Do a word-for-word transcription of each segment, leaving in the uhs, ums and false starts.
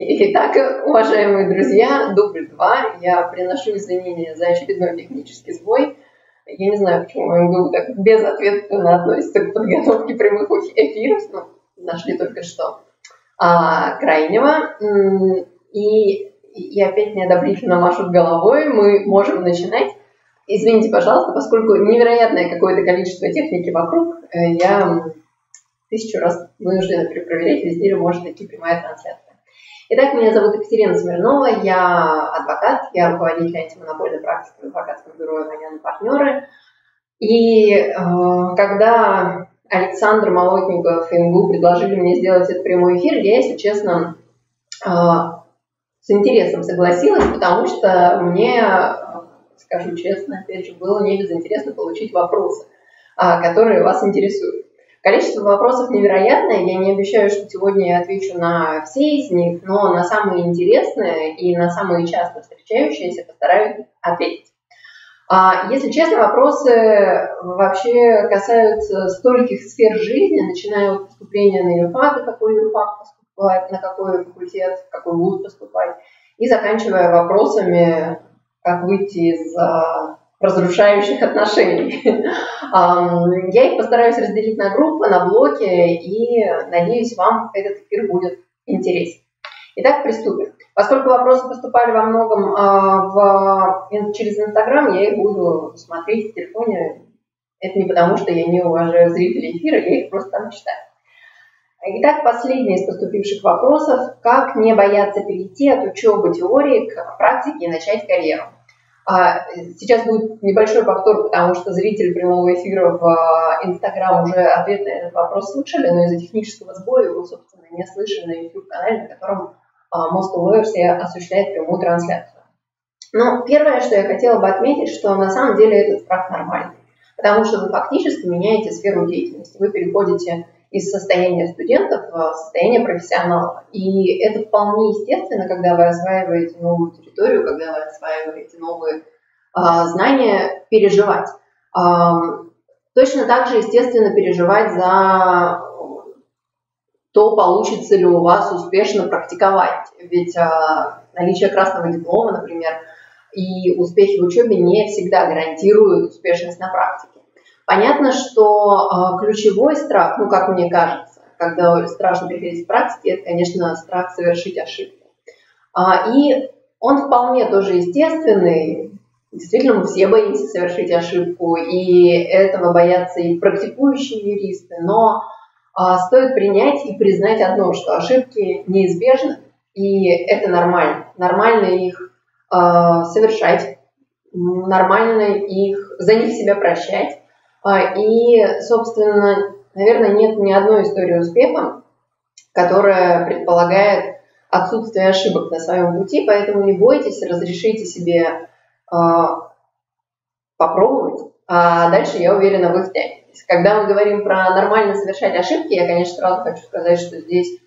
Итак, уважаемые друзья, дубль два. Я приношу извинения за очередной технический сбой. Я не знаю, почему МГУ так безответственно относится к подготовке прямых эфиров. Но нашли только что а, крайнего. И, и опять неодобрительно машут головой. Мы можем начинать. Извините, пожалуйста, поскольку невероятное какое-то количество техники вокруг, я тысячу раз вынуждена перепроверять, везде ли может идти прямая трансляция. Итак, меня зовут Екатерина Смирнова, я адвокат, я руководитель антимонопольной практики в адвокатском бюро «Иванян и партнеры». И э, когда Александр Молотников и МГУ предложили мне сделать этот прямой эфир, я, если честно, э, с интересом согласилась, потому что мне, скажу честно, опять же, было не безинтересно получить вопросы, э, которые вас интересуют. Количество вопросов невероятное, я не обещаю, что сегодня я отвечу на все из них, но на самые интересные и на самые часто встречающиеся постараюсь ответить. Если честно, вопросы вообще касаются стольких сфер жизни, начиная от поступления на юрфак, какой юрфак поступать, на какой факультет, в какой вуз поступать, и заканчивая вопросами, как выйти из разрушающих отношений. Я их постараюсь разделить на группы, на блоки, и надеюсь, вам этот эфир будет интересен. Итак, приступим. Поскольку вопросы поступали во многом в, через Инстаграм, я их буду смотреть в телефоне. Это не потому, что я не уважаю зрителей эфира, я их просто там читаю. Итак, последний из поступивших вопросов. Как не бояться перейти от учебы теории к практике и начать карьеру? Сейчас будет небольшой повтор, потому что зрители прямого эфира в Инстаграм уже ответ на этот вопрос слышали, но из-за технического сбоя его, собственно, не слышали на YouTube-канале, на котором Moscow Lawyers осуществляет прямую трансляцию. Но первое, что я хотела бы отметить, что на самом деле этот страх нормальный, потому что вы фактически меняете сферу деятельности, вы переходите из состояния студентов в состояние профессионалов. И это вполне естественно, когда вы осваиваете новую территорию, когда вы осваиваете новые а, знания, переживать. А, точно так же, естественно, переживать за то, получится ли у вас успешно практиковать. Ведь а, наличие красного диплома, например, и успехи в учебе не всегда гарантируют успешность на практике. Понятно, что э, ключевой страх, ну, как мне кажется, когда страшно приходить в практике, это, конечно, страх совершить ошибку. А, и он вполне тоже естественный. Действительно, мы все боимся совершить ошибку, и этого боятся и практикующие юристы. Но а, стоит принять и признать одно, что ошибки неизбежны, и это нормально. Нормально их а, совершать, нормально их, за них себя прощать. И, собственно, наверное, нет ни одной истории успеха, которая предполагает отсутствие ошибок на своем пути, поэтому не бойтесь, разрешите себе э, попробовать, а дальше, я уверена, вы втянетесь. Когда мы говорим про нормально совершать ошибки, я, конечно, сразу хочу сказать, что здесь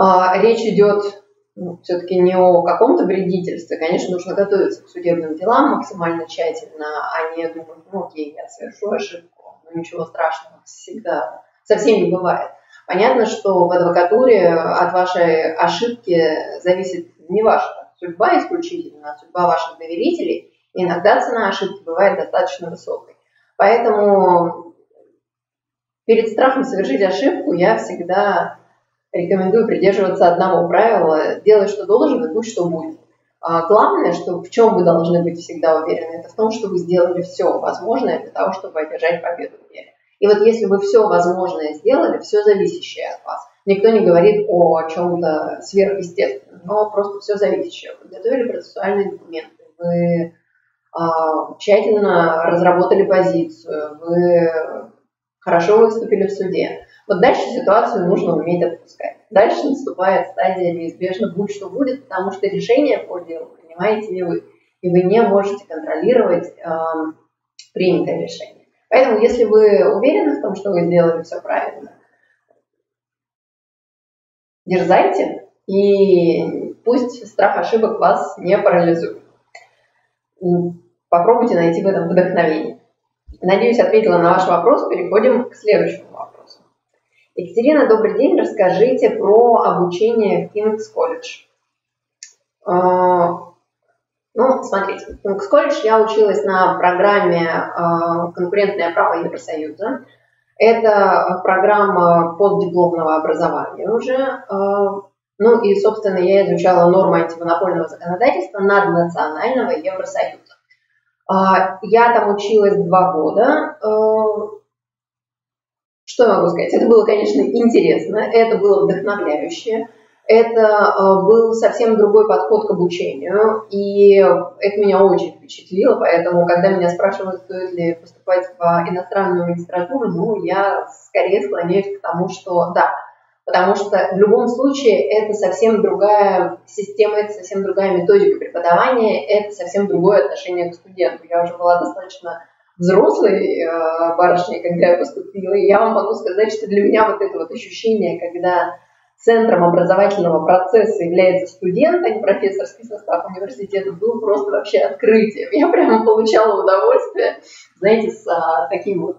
э, речь идет ну, все-таки не о каком-то вредительстве. Конечно, нужно готовиться к судебным делам максимально тщательно, а не думать, ну окей, я совершу ошибку, но ничего страшного всегда, со всеми бывает. Понятно, что в адвокатуре от вашей ошибки зависит не ваша судьба исключительно, а судьба ваших доверителей. И иногда цена ошибки бывает достаточно высокой. Поэтому перед страхом совершить ошибку я всегда рекомендую придерживаться одного правила: делай, что должен, и будь, что будет. А главное, что в чем вы должны быть всегда уверены, это в том, что вы сделали все возможное для того, чтобы одержать победу в деле. И вот если вы все возможное сделали, все зависящее от вас, никто не говорит о чем-то сверхъестественном, но просто все зависящее. Вы готовили процессуальные документы, вы а, тщательно разработали позицию, вы хорошо выступили в суде. Вот дальше ситуацию нужно уметь отпускать. Дальше наступает стадия неизбежно будь что будет, потому что решение по делу принимаете не вы, и вы не можете контролировать э, принятое решение. Поэтому, если вы уверены в том, что вы сделали все правильно, дерзайте, и пусть страх ошибок вас не парализует. Попробуйте найти в этом вдохновение. Надеюсь, ответила на ваш вопрос. Переходим к следующему вопросу. Екатерина, добрый день. Расскажите про обучение в Кингс-колледж. Ну, смотрите, в Кингс-колледж я училась на программе «Конкурентное право Евросоюза». Это программа постдипломного образования уже. Ну и, собственно, я изучала нормы антимонопольного законодательства наднационального Евросоюза. Я там училась два года. Что я могу сказать? Это было, конечно, интересно, это было вдохновляюще, это был совсем другой подход к обучению, и это меня очень впечатлило, поэтому, когда меня спрашивают, стоит ли поступать в иностранную магистратуру, ну, я скорее склоняюсь к тому, что да, потому что в любом случае это совсем другая система, это совсем другая методика преподавания, это совсем другое отношение к студенту. Я уже была достаточно взрослой барышней, когда я поступила, и я вам могу сказать, что для меня вот это вот ощущение, когда центром образовательного процесса является студент, а не профессорский состав университета, было просто вообще открытием. Я прямо получала удовольствие, знаете, с а, таким вот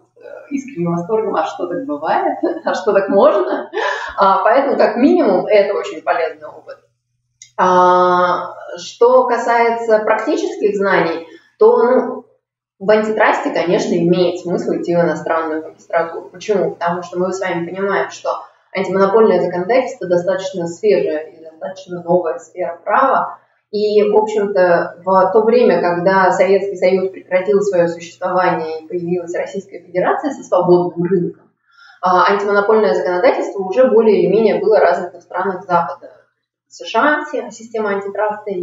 искренним восторгом, а что так бывает, а что так можно. А, поэтому, как минимум, это очень полезный опыт. А, что касается практических знаний, то, ну, в антитрасте, конечно, имеет смысл идти в иностранную магистратуру. Почему? Потому что мы с вами понимаем, что антимонопольное законодательство достаточно свежее и достаточно новая сфера права. И, в общем-то, в то время, когда Советский Союз прекратил свое существование и появилась Российская Федерация со свободным рынком, антимонопольное законодательство уже более или менее было развито в странах Запада. США система антитраста и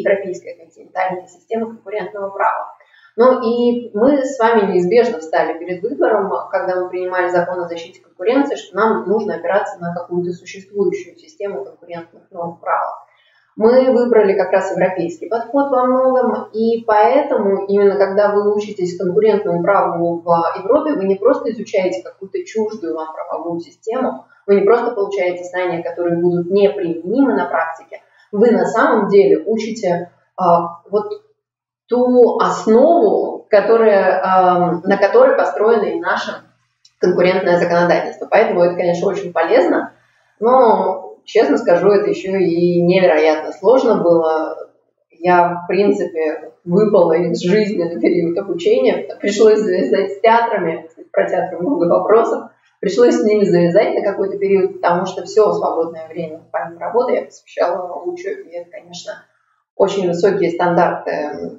европейская континентальная система конкурентного права. Ну и мы с вами неизбежно встали перед выбором, когда мы принимали закон о защите конкуренции, что нам нужно опираться на какую-то существующую систему конкурентных норм права. Мы выбрали как раз европейский подход во многом, и поэтому именно когда вы учитесь конкурентному праву в Европе, вы не просто изучаете какую-то чуждую вам правовую систему, вы не просто получаете знания, которые будут неприменимы на практике, вы на самом деле учите а, вот ту основу, которая, на которой построено и наше конкурентное законодательство. Поэтому это, конечно, очень полезно, но, честно скажу, это еще и невероятно сложно было. Я, в принципе, выпала из жизни на период обучения, пришлось завязать с театрами, про театры много вопросов, пришлось с ними завязать на какой-то период, потому что все свободное время, помимо работы, я посвящала учебе, и это, конечно, очень высокие стандарты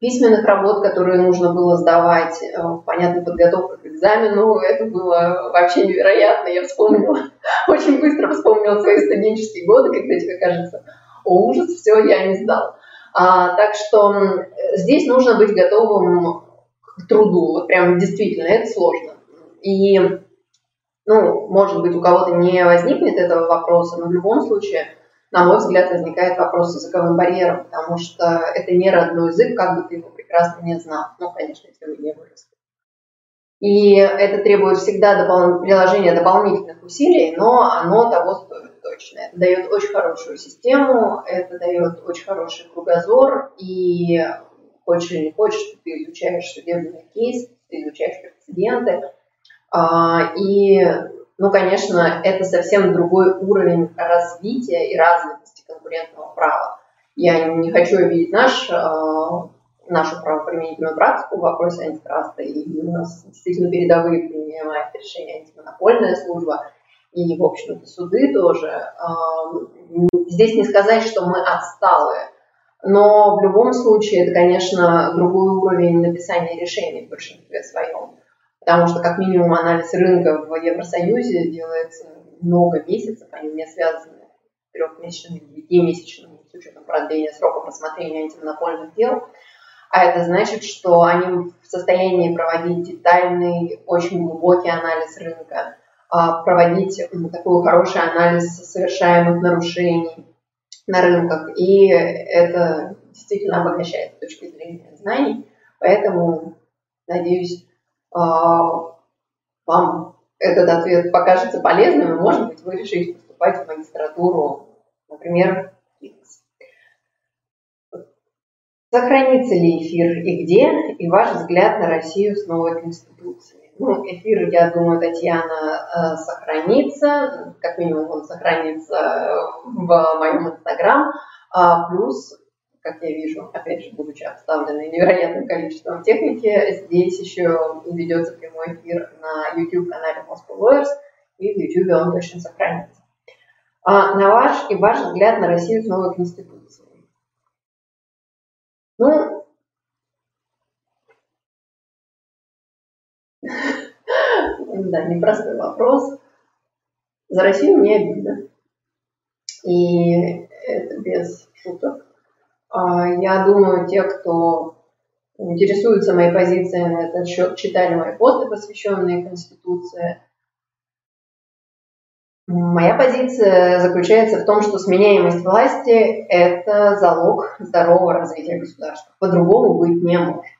письменных работ, которые нужно было сдавать, понятная подготовка к экзамену, это было вообще невероятно. Я вспомнила, очень быстро вспомнила свои студенческие годы, когда тебе кажется, о, ужас, все, я не сдала. А, так что здесь нужно быть готовым к труду, вот прям действительно, это сложно. И, ну, может быть, у кого-то не возникнет этого вопроса, но в любом случае, на мой взгляд, возникает вопрос с языковым барьером, потому что это не родной язык, как бы ты его прекрасно не знал. Ну, конечно, если вы не выросли. И это требует всегда допол- приложения дополнительных усилий, но оно того стоит точно. Это дает очень хорошую систему, это дает очень хороший кругозор, и хочешь или не хочешь, ты изучаешь судебный кейс, ты изучаешь прецеденты, и... Ну, конечно, это совсем другой уровень развития и развитости конкурентного права. Я не хочу обидеть наш, э, нашу правоприменительную практику в вопросе антитраста. И у нас действительно передовые принимают решения антимонопольная служба и, в общем-то, суды тоже. Э, здесь не сказать, что мы отсталые. Но в любом случае это, конечно, другой уровень написания решений в большинстве своем. Потому что, как минимум, анализ рынка в Евросоюзе делается много месяцев, они не связаны с трехмесячным, девятимесячным, с учетом продления сроков рассмотрения антимонопольных дел. А это значит, что они в состоянии проводить детальный, очень глубокий анализ рынка, проводить такой хороший анализ совершаемых нарушений на рынках. И это действительно обогащает с точки зрения знаний. Поэтому, надеюсь, вам этот ответ покажется полезным, и, может быть, вы решите поступать в магистратуру, например, в Кингс. Сохранится ли эфир и где, и ваш взгляд на Россию с новой конституцией? Ну, эфир, я думаю, Татьяна, сохранится, как минимум он сохранится в моем Инстаграм, плюс, как я вижу, опять же, будучи обставленной невероятным количеством техники, здесь еще ведется прямой эфир на YouTube-канале Moscow Lawyers, и в YouTube он точно сохранится. А на ваш и ваш взгляд на Россию с новой конституцией? Ну, да, непростой вопрос. За Россию мне обидно. И это без шуток. Я думаю, те, кто интересуется моей позицией на этот счет, читали мои посты, посвященные Конституции. Моя позиция заключается в том, что сменяемость власти – это залог здорового развития государства. По-другому быть не может.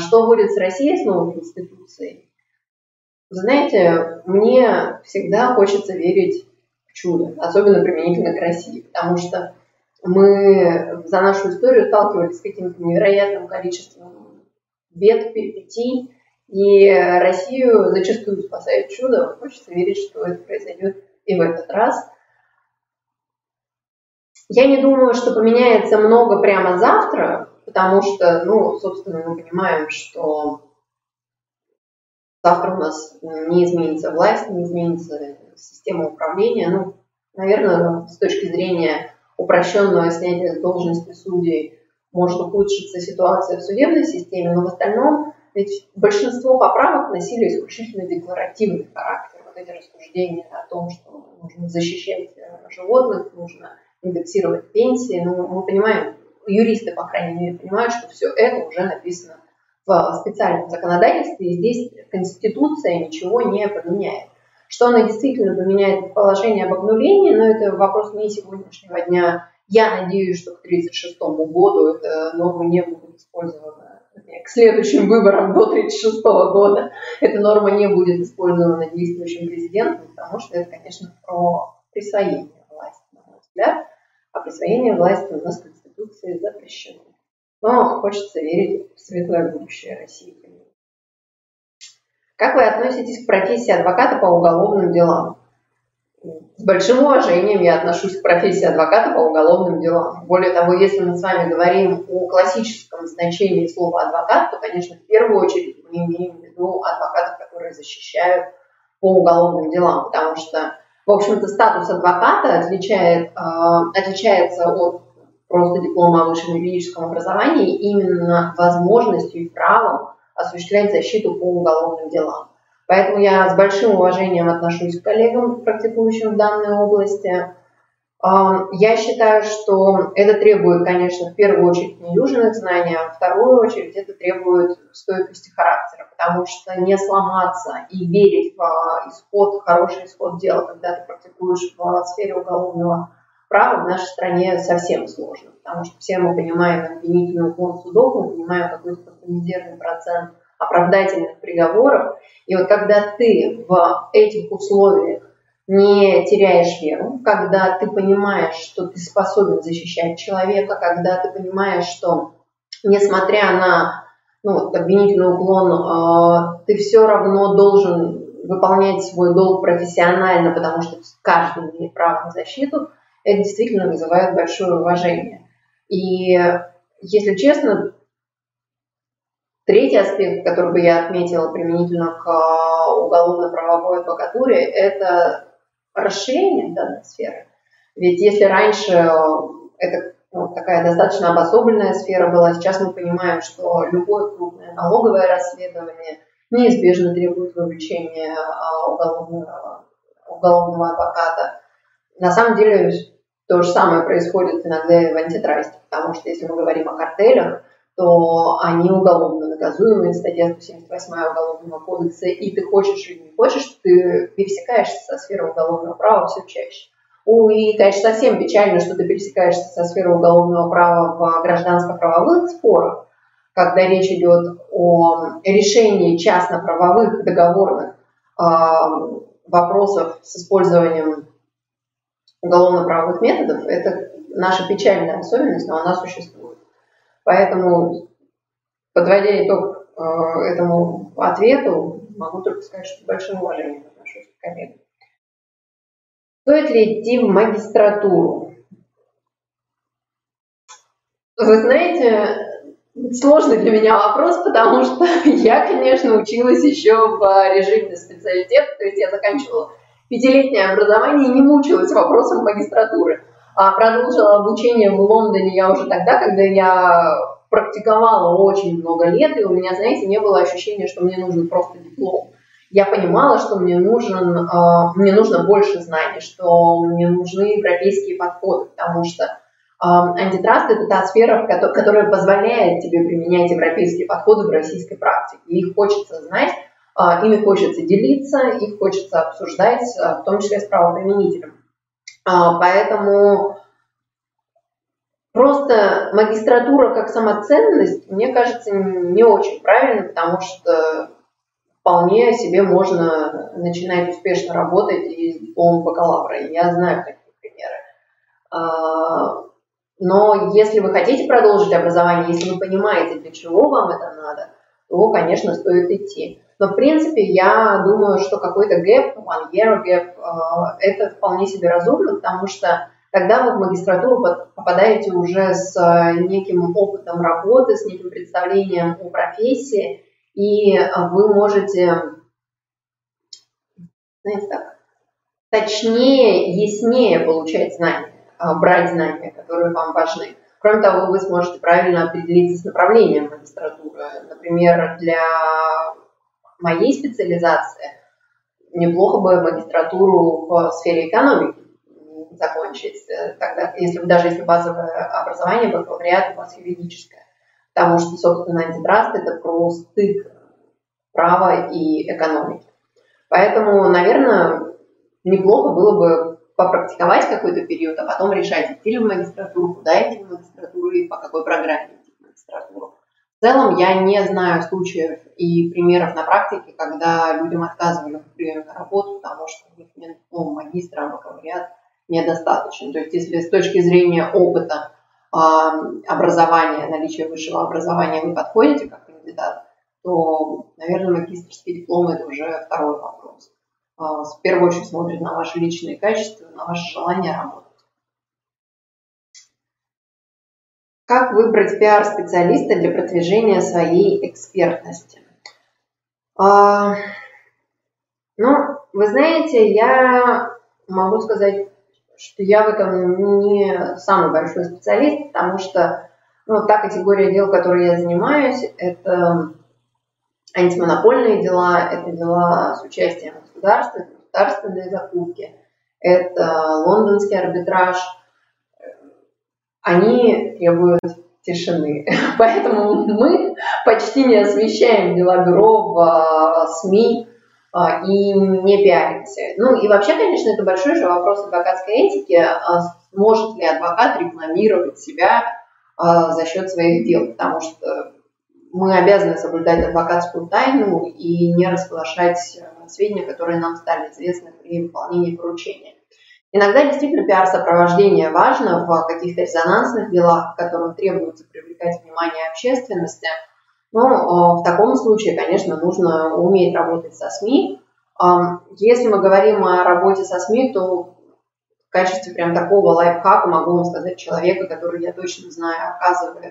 Что будет с Россией с новой конституцией? Вы знаете, мне всегда хочется верить в чудо, особенно применительно к России, потому что мы за нашу историю сталкивались с каким-то невероятным количеством бед, перипетий, и Россию зачастую спасает чудо. Хочется верить, что это произойдет и в этот раз. Я не думаю, что поменяется много прямо завтра, потому что, ну, собственно, мы понимаем, что завтра у нас не изменится власть, не изменится система управления. Ну, наверное, с точки зрения упрощенного снятия должности судей может ухудшиться ситуация в судебной системе, но в остальном ведь большинство поправок носили исключительно декларативный характер. Вот эти рассуждения о том, что нужно защищать животных, нужно индексировать пенсии, ну, мы понимаем, юристы, по крайней мере, понимают, что все это уже написано в специальном законодательстве, и здесь Конституция ничего не поменяет. Что она действительно поменяет положение об обнулении, но это вопрос не сегодняшнего дня. Я надеюсь, что к тридцать шестому году эта норма не будет использована, к следующим выборам до тридцать шестого года эта норма не будет использована действующим президентом, потому что это, конечно, про присвоение власти, на мой взгляд, а присвоение власти у нас Конституции запрещено. Но хочется верить в светлое будущее России. Как вы относитесь к профессии адвоката по уголовным делам? С большим уважением я отношусь к профессии адвоката по уголовным делам. Более того, если мы с вами говорим о классическом значении слова «адвокат», то, конечно, в первую очередь мы имеем в виду адвокатов, которые защищают по уголовным делам, потому что, в общем-то, статус адвоката отличает, э, отличается от просто диплома о высшем юридическом образовании именно возможностью и правом осуществлять защиту по уголовным делам. Поэтому я с большим уважением отношусь к коллегам, практикующим в данной области. Я считаю, что это требует, конечно, в первую очередь недюжинных знаний, а в вторую очередь это требует стойкости характера, потому что не сломаться и верить в исход, хороший исход дела, когда ты практикуешь в сфере уголовного право в нашей стране совсем сложно, потому что все мы понимаем обвинительный уклон судов, мы понимаем какой-то мизерный процент оправдательных приговоров. И вот когда ты в этих условиях не теряешь веру, когда ты понимаешь, что ты способен защищать человека, когда ты понимаешь, что несмотря на ну, обвинительный уклон, ты все равно должен выполнять свой долг профессионально, потому что каждый имеет право на защиту, это действительно вызывает большое уважение. И, если честно, третий аспект, который бы я отметила применительно к уголовно-правовой адвокатуре, это расширение данной сферы. Ведь если раньше это ну, такая достаточно обособленная сфера была, сейчас мы понимаем, что любое крупное налоговое расследование неизбежно требует вовлечения уголовного, уголовного адвоката. На самом деле то же самое происходит иногда и в антитрасте, потому что если мы говорим о картелях, то они уголовно наказуемы, статья сто семьдесят восемь Уголовного кодекса, и ты хочешь или не хочешь, ты пересекаешься со сферой уголовного права все чаще. И, конечно, совсем печально, что ты пересекаешься со сферой уголовного права в гражданско-правовых спорах, когда речь идет о решении частно-правовых договорных э, вопросов с использованием уголовно-правовых методов, это наша печальная особенность, но она существует. Поэтому, подводя итог э, этому ответу, Могу только сказать, что с большим уважением отношусь к коллегам. Стоит ли идти в магистратуру? Вы знаете, сложный для меня вопрос, потому что я, конечно, училась еще в режиме специалитета, то есть я заканчивала пятилетнее образование и не мучилась вопросом магистратуры. А продолжила обучение в Лондоне я уже тогда, когда я практиковала очень много лет, и у меня, знаете, не было ощущения, что мне нужен просто диплом. Я понимала, что мне, нужен, мне нужно больше знаний, что мне нужны европейские подходы, потому что антитраст – это та сфера, которая позволяет тебе применять европейские подходы в российской практике. И их хочется знать, ими хочется делиться, их хочется обсуждать, в том числе с правоприменителем. Поэтому просто магистратура как самоценность, мне кажется, не очень правильно, потому что вполне себе можно начинать успешно работать и с дипломом бакалавра. Я знаю такие примеры. Но если вы хотите продолжить образование, если вы понимаете, для чего вам это надо, то, конечно, стоит идти. Но, в принципе, я думаю, что какой-то гэп, one year гэп, это вполне себе разумно, потому что тогда вы в магистратуру попадаете уже с неким опытом работы, с неким представлением о профессии, и вы можете, знаете так, точнее, яснее получать знания, брать знания, которые вам важны. Кроме того, вы сможете правильно определиться с направлением магистратуры. Например, для моей специализации неплохо бы магистратуру в сфере экономики закончить, тогда, если, даже если базовое образование, бакалавриат у вас юридическое. Потому что, собственно, антитраст – это про стык права и экономики. Поэтому, наверное, неплохо было бы попрактиковать какой-то период, а потом решать, идти ли в магистратуру, куда идти в магистратуру и по какой программе идти в магистратуру. В целом я не знаю случаев и примеров на практике, когда людям отказывали, например, на работу, потому что у них нет ну, магистра, бакалавриат недостаточно. То есть если с точки зрения опыта э, образования, наличия высшего образования вы подходите как кандидат, то, наверное, магистерский диплом – это уже второй вопрос. В первую очередь смотрит на ваши личные качества, на ваше желание работать. Как выбрать пиар-специалиста для продвижения своей экспертности? А, ну, вы знаете, я могу сказать, что я в этом не самый большой специалист, потому что ну, та категория дел, которой я занимаюсь, это антимонопольные дела, это дела с участием государства, это государственные закупки, это лондонский арбитраж. Они требуют тишины. Поэтому мы почти не освещаем дела бюро в СМИ и не пиаримся. Ну и вообще, конечно, это большой же вопрос адвокатской этики. Может ли адвокат рекламировать себя за счет своих дел? Потому что мы обязаны соблюдать адвокатскую тайну и не разглашать сведения, которые нам стали известны при выполнении поручения. Иногда действительно пиар-сопровождение важно в каких-то резонансных делах, в которых требуется привлекать внимание общественности. Но в таком случае, конечно, нужно уметь работать со СМИ. Если мы говорим о работе со СМИ, то в качестве прям такого лайфхака могу вам сказать человека, который, я точно знаю, оказывает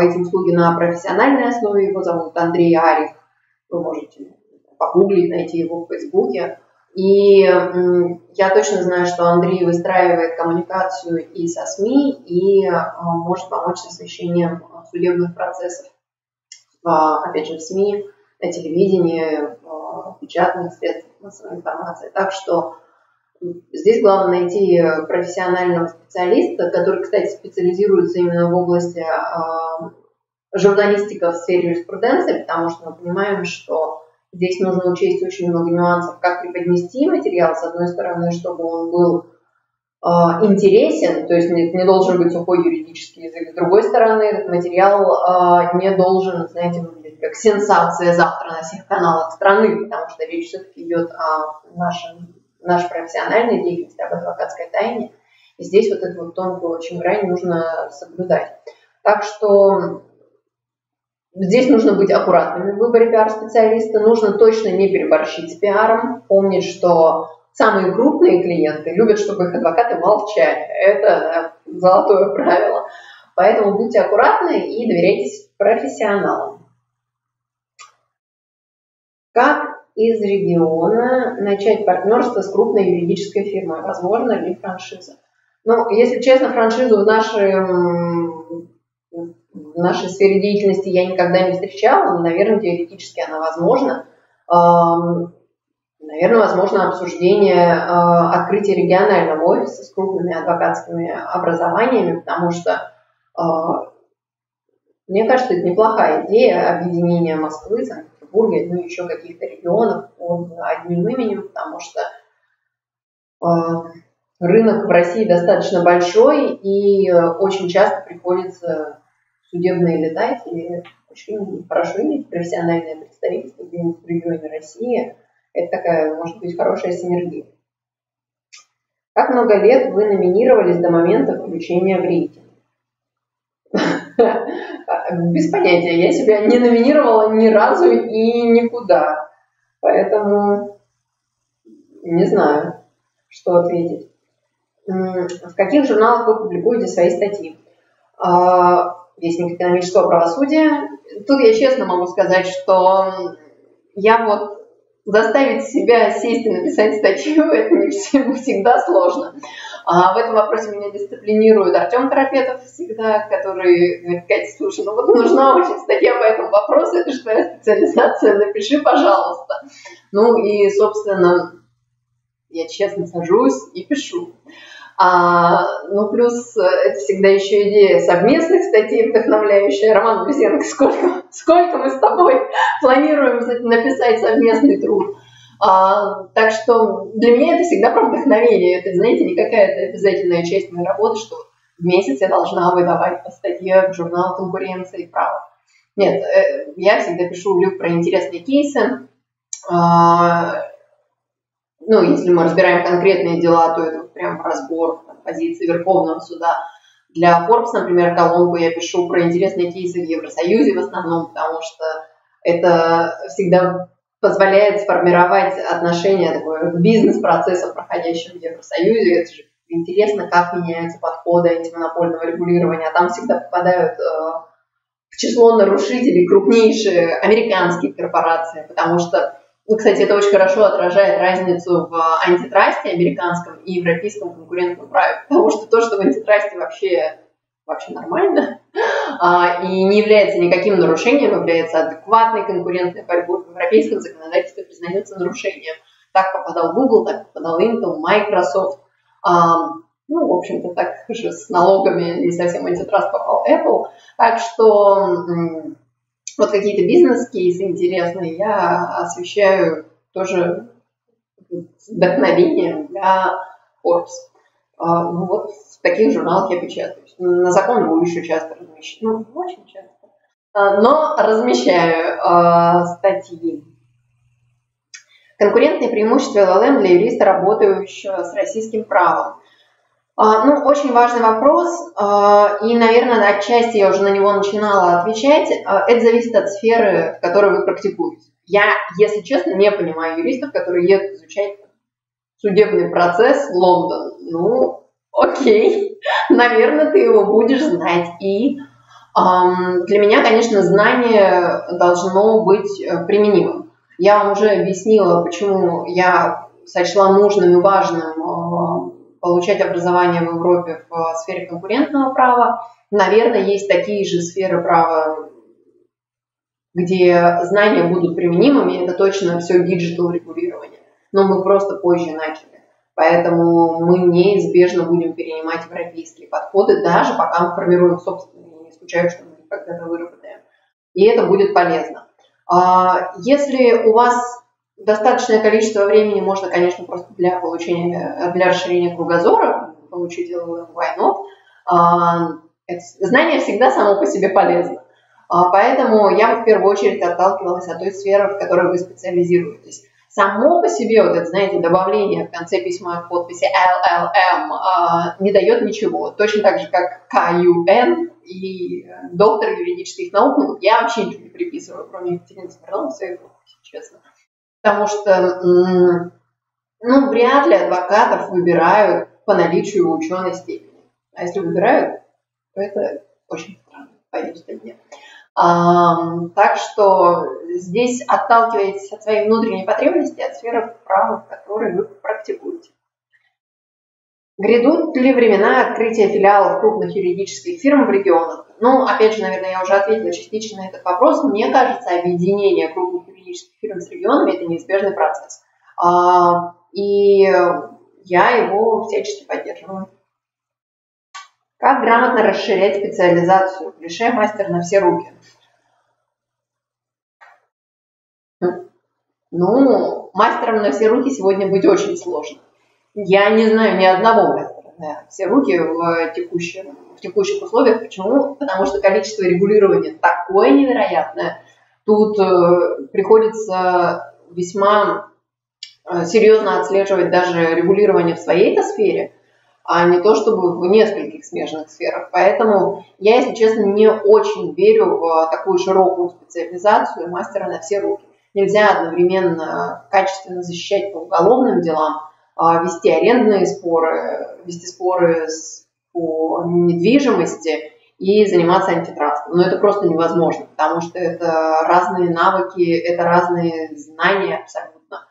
эти услуги на профессиональной основе. Его зовут Андрей Ариф. Вы можете погуглить, найти его в Фейсбуке. И я точно знаю, что Андрей выстраивает коммуникацию и со СМИ, и может помочь с освещением судебных процессов. Опять же, в СМИ, на телевидении, в печатных средствах массовой информации. Так что здесь главное найти профессионального специалиста, который, кстати, специализируется именно в области э, журналистики в сфере юриспруденции, потому что мы понимаем, что здесь нужно учесть очень много нюансов, как преподнести материал, с одной стороны, чтобы он был э, интересен, то есть не, не должен быть сухой юридический язык, с другой стороны, этот материал э, не должен, знаете, выглядеть как сенсация завтра на всех каналах страны, потому что речь все-таки идет о нашем нашей профессиональной деятельности, об адвокатской тайне. И здесь вот эту вот тонкую очень грань нужно соблюдать. Так что Здесь нужно быть аккуратными в выборе пиар-специалиста, нужно точно не переборщить с пиаром, помнить, что самые крупные клиенты любят, чтобы их адвокаты молчали. Это золотое правило. Поэтому будьте аккуратны и доверяйтесь профессионалам. Как из региона начать партнерство с крупной юридической фирмой? Возможно ли франшиза? Ну, если честно, франшизу в нашей, в нашей сфере деятельности я никогда не встречала, но, наверное, теоретически она возможна. Наверное, возможно обсуждение открытия регионального офиса с крупными адвокатскими образованиями, потому что, мне кажется, это неплохая идея объединения Москвы, Санкт-Петербурга, ну и еще каких-то регионов под одним именем, потому что рынок в России достаточно большой, и очень часто приходится судебные летатели очень хорошо иметь профессиональное представительство где-нибудь в регионе России. Это такая, может быть, хорошая синергия. Как много лет вы номинировались до момента включения в рейтинг? Без понятия. Я себя не номинировала ни разу и никуда. Поэтому не знаю, что ответить. В каких журналах вы публикуете свои статьи? Вестник экономического правосудия. Тут я честно могу сказать, что я вот заставить себя сесть и написать статью, это не всем всегда сложно. А в этом вопросе меня дисциплинирует Артём Карапетов всегда, который говорит: Катя, слушай, ну вот нужна очень статья по этому вопросу, это же твоя специализация, напиши, пожалуйста. Ну и, собственно, я честно сажусь и пишу. А, ну, плюс это всегда еще идея совместных статей, вдохновляющая. Роман Грузенко, сколько, сколько мы с тобой планируем написать совместный труд. А, так что для меня это всегда про вдохновение. Это, знаете, не какая-то обязательная часть моей работы, что в месяц я должна выдавать по статье в журнал «Конкуренция и право». Нет, я всегда пишу люк про интересные кейсы. А, ну, если мы разбираем конкретные дела, то это прям разбор там, позиции Верховного суда. Для Forbes, например, колонку я пишу про интересные кейсы в Евросоюзе в основном, потому что это всегда позволяет сформировать отношение такое к бизнес-процессу, проходящему в Евросоюзе. Это же интересно, как меняются подходы антимонопольного регулирования. А там всегда попадают э, в число нарушителей крупнейшие американские корпорации, потому что, ну, кстати, это очень хорошо отражает разницу в антитрасте американском и европейском конкурентном праве, потому что то, что в антитрасте вообще, вообще нормально а, и не является никаким нарушением, является адекватной конкурентной борьбой, в европейском законодательстве признается нарушением. Так попадал Google, так попадал Intel, Microsoft. А, ну, в общем-то, так же с налогами не совсем антитраст попал Apple. Так что... Вот какие-то бизнес-кейсы интересные я освещаю тоже с вдохновением для Forbes. Ну вот в таких журналах я печатаюсь. На Закон.ру еще часто размещаю. Ну, очень часто. Но размещаю э, статьи. Конкурентные преимущества эл эл эм для юриста, работающего с российским правом. Ну, очень важный вопрос, и, наверное, отчасти я уже на него начинала отвечать. Это зависит от сферы, в которой вы практикуете. Я, если честно, не понимаю юристов, которые едут изучать судебный процесс в Лондон. Ну, окей, наверное, ты его будешь знать. И эм, для меня, конечно, знание должно быть применимым. Я вам уже объяснила, почему я сочла нужным и важным э, получать образование в Европе в сфере конкурентного права. Наверное, есть такие же сферы права, где знания будут применимыми, это точно все диджитал-регулирование. Но мы просто позже начали. Поэтому мы неизбежно будем перенимать европейские подходы, даже пока мы формируем собственные, не исключаю, что мы их когда-то выработаем. И это будет полезно. Если у вас достаточное количество времени, можно, конечно, просто для получения, для расширения кругозора получить войну. Знание всегда само по себе полезно. Поэтому я в первую очередь отталкивалась от той сферы, в которой вы специализируетесь. Само по себе вот это, знаете, добавление в конце письма в подписи эл эл эм э, не дает ничего. Точно так же, как ка ю эн и доктор юридических наук. Ну, я вообще ничего не приписываю, кроме Екатерины Смирновой, честно. Потому что ну, вряд ли адвокатов выбирают по наличию ученой степени. А если выбирают, то это очень странно, боюсь, что нет. А, так что здесь отталкивайтесь от своей внутренней потребности, от сферы права, в которой вы практикуете. Грядут ли времена открытия филиалов крупных юридических фирм в регионах? Ну, опять же, наверное, я уже ответила частично на этот вопрос. Мне кажется, объединение крупных юридических фирм с регионами – это неизбежный процесс. А, и я его всячески поддерживаю. Как грамотно расширять специализацию, лишая мастера на все руки? Ну, мастером на все руки сегодня быть очень сложно. Я не знаю ни одного мастера на все руки в текущих, в текущих условиях. Почему? Потому что количество регулирования такое невероятное. Тут э, приходится весьма э, серьезно отслеживать даже регулирование в своей-то сфере, а не то чтобы в нескольких смежных сферах. Поэтому я, если честно, не очень верю в такую широкую специализацию мастера на все руки. Нельзя одновременно качественно защищать по уголовным делам, вести арендные споры, вести споры по недвижимости и заниматься антитрастом. Но это просто невозможно, потому что это разные навыки, это разные знания абсолютно,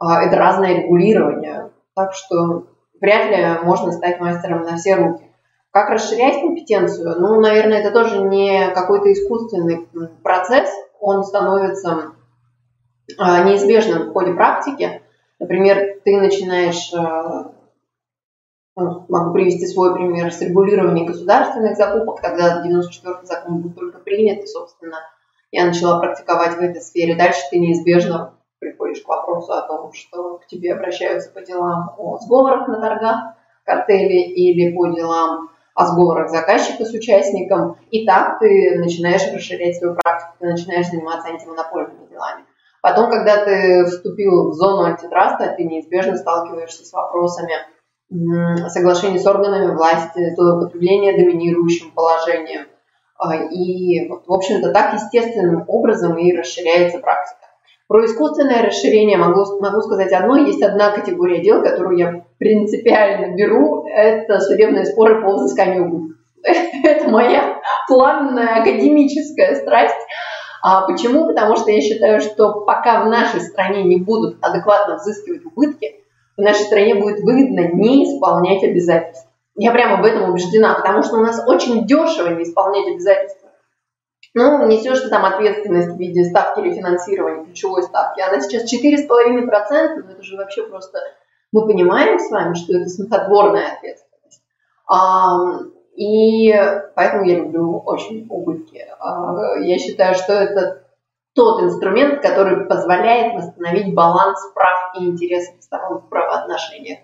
это разное регулирование. Так что вряд ли можно стать мастером на все руки. Как расширять компетенцию? Ну, наверное, это тоже не какой-то искусственный процесс. Он становится неизбежным в ходе практики. Например, ты начинаешь, ну, могу привести свой пример, с регулирования государственных закупок, когда девяносто четвёртый закон был только принят, и, собственно, я начала практиковать в этой сфере. Дальше ты неизбежно приходишь к вопросу о том, что к тебе обращаются по делам о сговорах на торгах, картеле, или по делам о сговорах заказчика с участником, и так ты начинаешь расширять свою практику, ты начинаешь заниматься антимонопольными делами. Потом, когда ты вступил в зону антитраста, ты неизбежно сталкиваешься с вопросами соглашений с органами власти, злоупотребления доминирующим положением. И, в общем-то, так естественным образом и расширяется практика. Про искусственное расширение могу, могу сказать одно. Есть одна категория дел, которую я принципиально беру. Это судебные споры по взысканию убытков. Это моя плавная академическая страсть. А почему? Потому что я считаю, что пока в нашей стране не будут адекватно взыскивать убытки, в нашей стране будет выгодно не исполнять обязательства. Я прямо в этом убеждена, потому что у нас очень дешево не исполнять обязательства. Ну, несешь ты там ответственность в виде ставки рефинансирования, ключевой ставки. Она сейчас четыре с половиной процента, но это же вообще просто... Мы понимаем с вами, что это смехотворная ответственность. И поэтому я люблю очень убытки. Я считаю, что это тот инструмент, который позволяет восстановить баланс прав и интересов сторон в правоотношениях.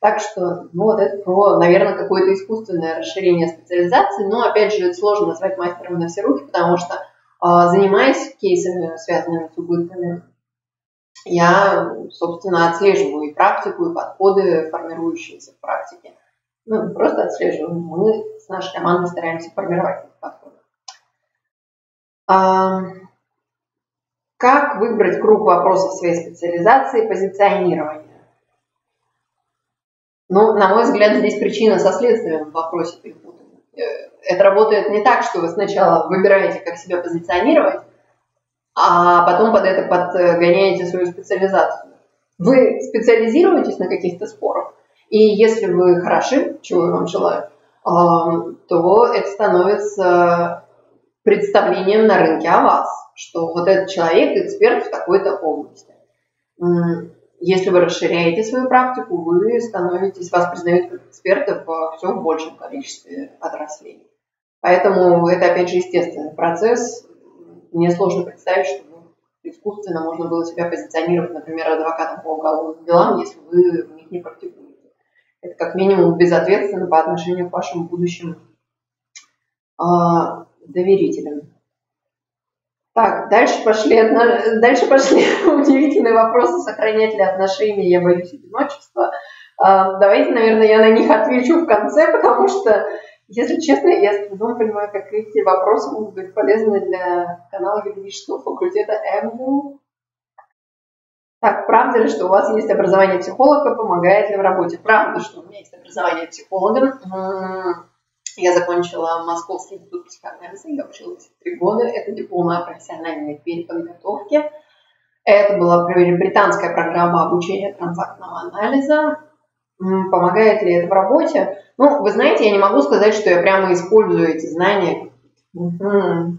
Так что, ну, вот это про, наверное, какое-то искусственное расширение специализации. Но, опять же, это сложно назвать мастером на все руки, потому что, занимаясь кейсами, связанными с убытками, я, собственно, отслеживаю и практику, и подходы, формирующиеся в практике. Ну, просто отслеживаем. Мы с нашей командой стараемся формировать этот подход. А, как выбрать круг вопросов своей специализации и позиционирования? Ну, на мой взгляд, здесь причина со следствием в вопросе перепутана. Это работает не так, что вы сначала выбираете, как себя позиционировать, а потом под это подгоняете свою специализацию. Вы специализируетесь на каких-то спорах, и если вы хороши, чего я вам желаю, то это становится представлением на рынке о вас, что вот этот человек эксперт в такой-то области. Если вы расширяете свою практику, вы становитесь, вас признают как эксперта в все большем количестве отраслей. Поэтому это, опять же, естественный процесс. Мне сложно представить, что искусственно можно было себя позиционировать, например, адвокатом по уголовным делам, если вы в них не практикуете. Это как минимум безответственно по отношению к вашим будущим э, доверителям. Так, дальше пошли, одно... дальше пошли удивительные вопросы, сохранять ли отношения, я боюсь одиночества. А, давайте, наверное, я на них отвечу в конце, потому что, если честно, я с трудом понимаю, как эти вопросы могут быть полезны для канала юридического факультета эм гэ у. Так, правда ли, что у вас есть образование психолога, помогает ли в работе? Правда, что у меня есть образование психолога. Я закончила Московский институт психоанализа, я училась три года. Это диплом о профессиональной переподготовке. Это была британская программа обучения транзактного анализа. Помогает ли это в работе? Ну, вы знаете, я не могу сказать, что я прямо использую эти знания. Угу.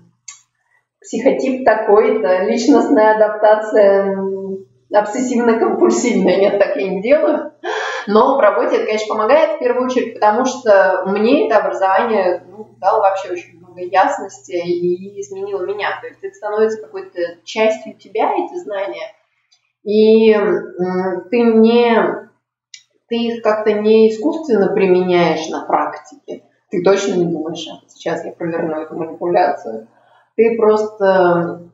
Психотип такой-то, личностная адаптация обсессивно-компульсивная. Нет, так я не делаю. Но в работе это, конечно, помогает в первую очередь, потому что мне это образование, ну, дало вообще очень много ясности и изменило меня. То есть это становится какой-то частью тебя, эти знания, и ты, не, ты их как-то не искусственно применяешь на практике. Ты точно не думаешь, а сейчас я проверну эту манипуляцию. Ты просто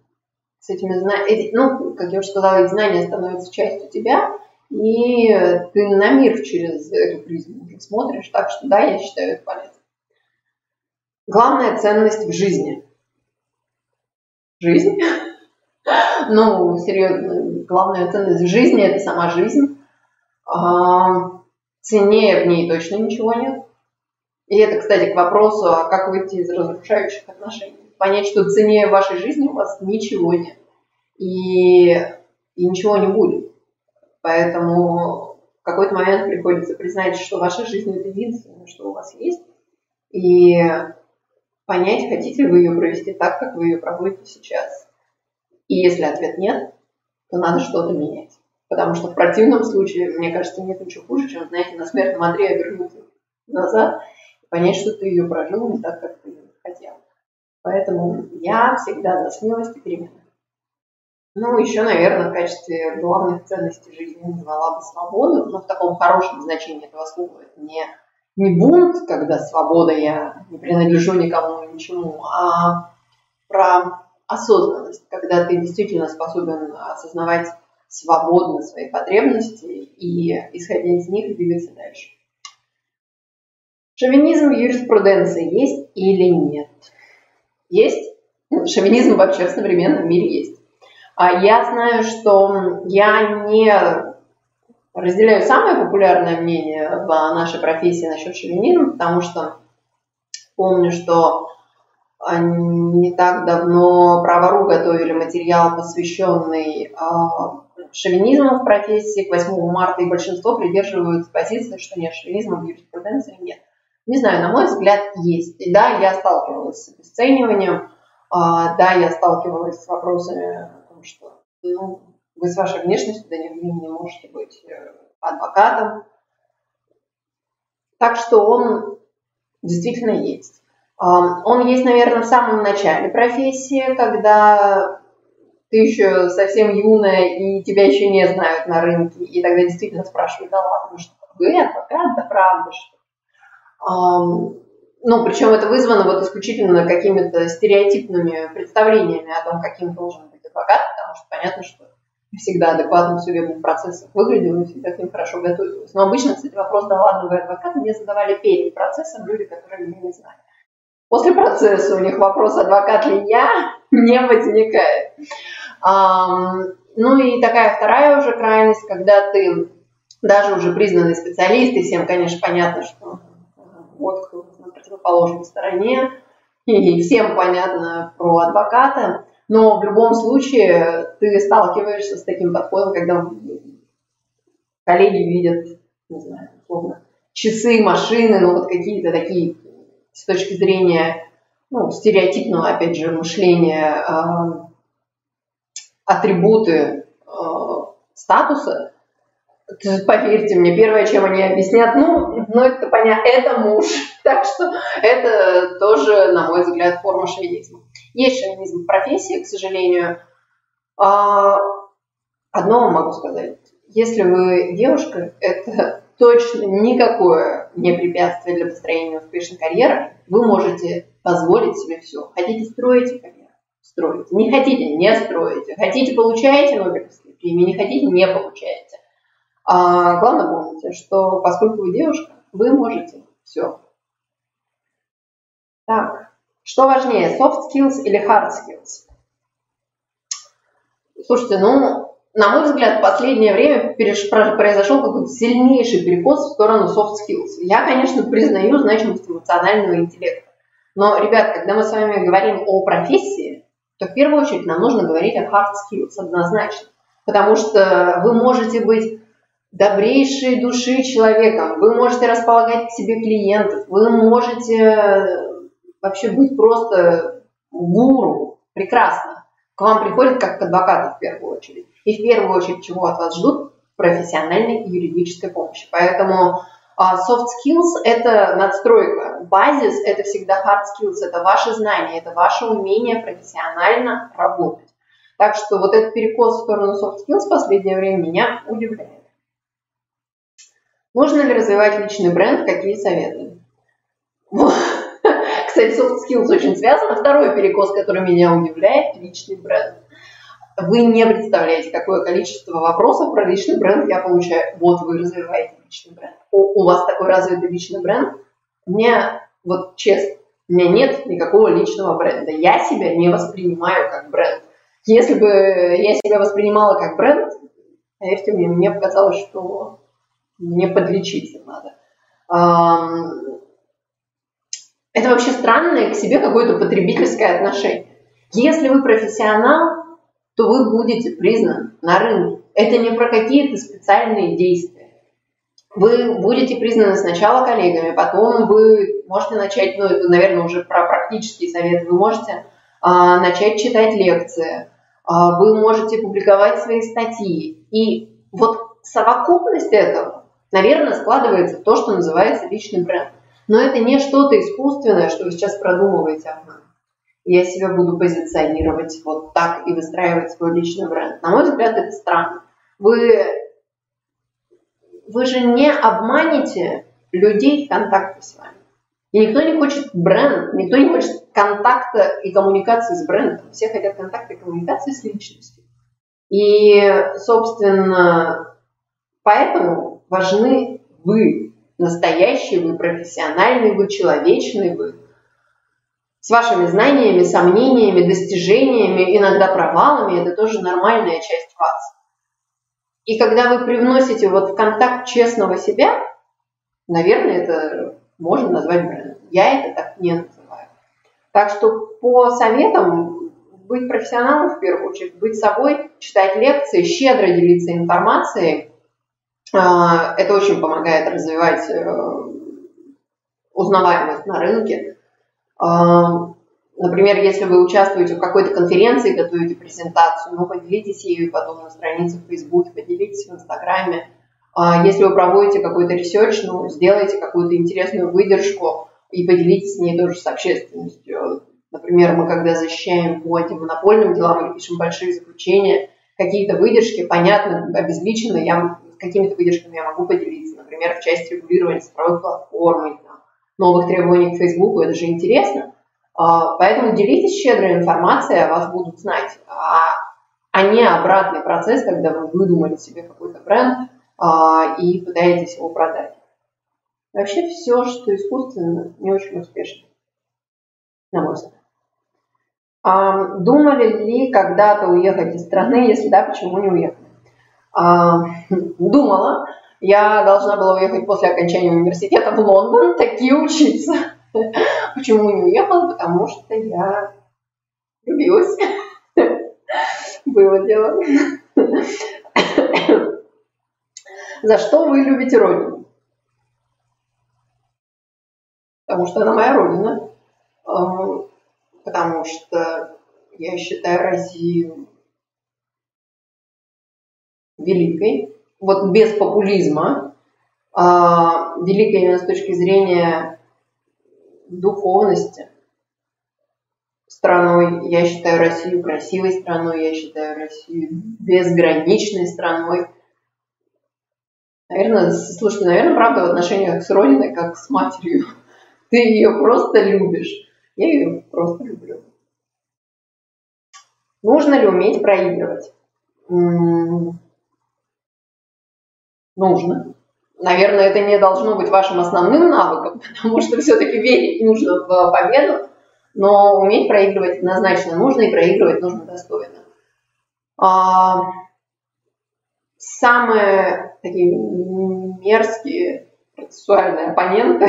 с этими знаниями, ну, как я уже сказала, эти знания становятся частью тебя, и ты на мир через эту призму уже смотришь, так что да, я считаю это полезным. Главная ценность в жизни. Жизнь? Ну, серьезно, главная ценность в жизни – это сама жизнь. Ценнее в ней точно ничего нет. И это, кстати, к вопросу, а как выйти из разрушающих отношений. Понять, что ценнее в вашей жизни у вас ничего нет. И, и ничего не будет. Поэтому в какой-то момент приходится признать, что ваша жизнь – это единственное, что у вас есть, и понять, хотите ли вы ее провести так, как вы ее проводите сейчас. И если ответ нет, то надо что-то менять. Потому что в противном случае, мне кажется, нет ничего хуже, чем, знаете, на смертном одре вернуться назад и понять, что ты ее прожил не так, как ты хотел. Поэтому я всегда за смелость и перемены. Ну, еще, наверное, в качестве главных ценностей жизни назвала бы свободу, но в таком хорошем значении этого слова. Это не, не бунт, когда свобода, я не принадлежу никому, ничему, а про осознанность, когда ты действительно способен осознавать свободно свои потребности и, исходя из них, двигаться дальше. Шовинизм в юриспруденции есть или нет? Есть. Шовинизм вообще в современном мире есть. Я знаю, что я не разделяю самое популярное мнение в нашей профессии насчет шовинизма, потому что помню, что не так давно Право.ру готовили материал, посвященный шовинизму в профессии к восьмому марта, и большинство придерживаются позиции, что нет, шовинизма в юриспруденции нет. Не знаю, на мой взгляд, есть. И да, я сталкивалась с обесцениванием, да, я сталкивалась с вопросами, что, ну, вы с вашей внешностью да не, не можете быть адвокатом. Так что он действительно есть. Он есть, наверное, в самом начале профессии, когда ты еще совсем юная и тебя еще не знают на рынке, и тогда действительно спрашивают, да ладно, что вы адвокат, да правда, что... Ну, причем это вызвано вот исключительно какими-то стереотипными представлениями о том, каким должен быть адвокат, потому что понятно, что всегда адекватно в судебных процессах выглядел и всегда к ним хорошо готовилась. Но обычно, кстати, вопрос «да ладно, вы адвокат» мне задавали перед процессом люди, которые меня не знали. После процесса у них вопрос «адвокат ли я?» не возникает. Ну и такая вторая уже крайность, когда ты даже уже признанный специалист, и всем, конечно, понятно, что вот кто на противоположной стороне, и всем понятно про адвоката, но в любом случае ты сталкиваешься с таким подходом, когда коллеги видят, не знаю, условно, часы, машины, ну вот какие-то такие, с точки зрения, ну, стереотипного, опять же, мышления, э, атрибуты э, статуса. Поверьте мне, первое, чем они объяснят, ну, ну это понятно, это муж. Так что это тоже, на мой взгляд, форма шовинизма. Есть шовинизм в профессии, к сожалению. Одно могу сказать. Если вы девушка, это точно никакое не препятствие для построения успешной карьеры. Вы можете позволить себе все. Хотите строить карьеру, строите. Не хотите — не строите. Хотите — получаете Нобелевские премии, не хотите — не получаете. А главное помните, что поскольку вы девушка, вы можете все. Так, что важнее, soft skills или hard skills? Слушайте, ну, на мой взгляд, в последнее время произошел какой-то сильнейший перекос в сторону soft skills. Я, конечно, признаю значимость эмоционального интеллекта. Но, ребят, когда мы с вами говорим о профессии, то в первую очередь нам нужно говорить о hard skills однозначно. Потому что вы можете быть добрейшей души человеком, вы можете располагать к себе клиентов, вы можете вообще быть просто гуру, прекрасно. К вам приходят как к адвокату в первую очередь. И в первую очередь, чего от вас ждут? Профессиональной и юридической помощи. Поэтому uh, soft skills – это надстройка. Базис – это всегда hard skills, это ваши знания, это ваше умение профессионально работать. Так что вот этот перекос в сторону soft skills в последнее время меня удивляет. Нужно ли развивать личный бренд? Какие советы? Кстати, soft skills очень связано. Второй перекос, который меня удивляет, — личный бренд. Вы не представляете, какое количество вопросов про личный бренд я получаю. Вот вы развиваете личный бренд. У, у вас такой развитый личный бренд? У меня, вот честно, у меня нет никакого личного бренда. Я себя не воспринимаю как бренд. Если бы я себя воспринимала как бренд, поверьте мне, мне показалось, что мне подлечиться надо. Это вообще странное к себе какое-то потребительское отношение. Если вы профессионал, то вы будете признан на рынке. Это не про какие-то специальные действия. Вы будете признаны сначала коллегами, потом вы можете начать, ну это, наверное, уже про практические советы, вы можете а, начать читать лекции, а, вы можете публиковать свои статьи. И вот совокупность этого, наверное, складывается то, что называется личный бренд. Но это не что-то искусственное, что вы сейчас продумываете об этом. Я себя буду позиционировать вот так и выстраивать свой личный бренд. На мой взгляд, это странно. Вы, вы же не обманете людей в контакте с вами. И никто не хочет бренд, никто не хочет контакта и коммуникации с брендом. Все хотят контакта и коммуникации с личностью. И, собственно, поэтому важны вы. Настоящий вы, профессиональный вы, человечный вы. С вашими знаниями, сомнениями, достижениями, иногда провалами, это тоже нормальная часть вас. И когда вы привносите вот в контакт честного себя, наверное, это можно назвать брендом. Я это так не называю. Так что по советам быть профессионалом в первую очередь, быть собой, читать лекции, щедро делиться информацией. Это очень помогает развивать узнаваемость на рынке. Например, если вы участвуете в какой-то конференции, готовите презентацию, ну, поделитесь ею потом на странице в Фейсбуке, поделитесь в Инстаграме. Если вы проводите какой-то ресерч, ну, сделайте какую-то интересную выдержку и поделитесь с ней тоже с общественностью. Например, мы когда защищаем по антимонопольным делам или пишем большие заключения, какие-то выдержки, понятно, обезличенно, я какими-то выдержками я могу поделиться, например, в части регулирования цифровой платформы, новых требований к Фейсбуку, это же интересно. Поэтому делитесь щедрой информацией, о вас будут знать, а не обратный процесс, когда вы выдумали себе какой-то бренд и пытаетесь его продать. Вообще все, что искусственно, не очень успешно, на мой взгляд. Думали ли когда-то уехать из страны, если да, почему не уехали? Думала, я должна была уехать после окончания университета в Лондон, таки учиться. Почему не уехала? Потому что я влюбилась. Было дело. За что вы любите родину? Потому что она моя родина. Потому что я считаю Россию великой, вот без популизма, а, великой именно с точки зрения духовности страной. Я считаю Россию красивой страной, я считаю Россию безграничной страной. Наверное, слушай, наверное, правда в отношениях с родиной, как с матерью. Ты ее просто любишь. Я ее просто люблю. Нужно ли уметь проигрывать? М-м- нужно. Наверное, это не должно быть вашим основным навыком, потому что все-таки верить нужно в победу, но уметь проигрывать однозначно нужно, и проигрывать нужно достойно. А самые такие мерзкие процессуальные оппоненты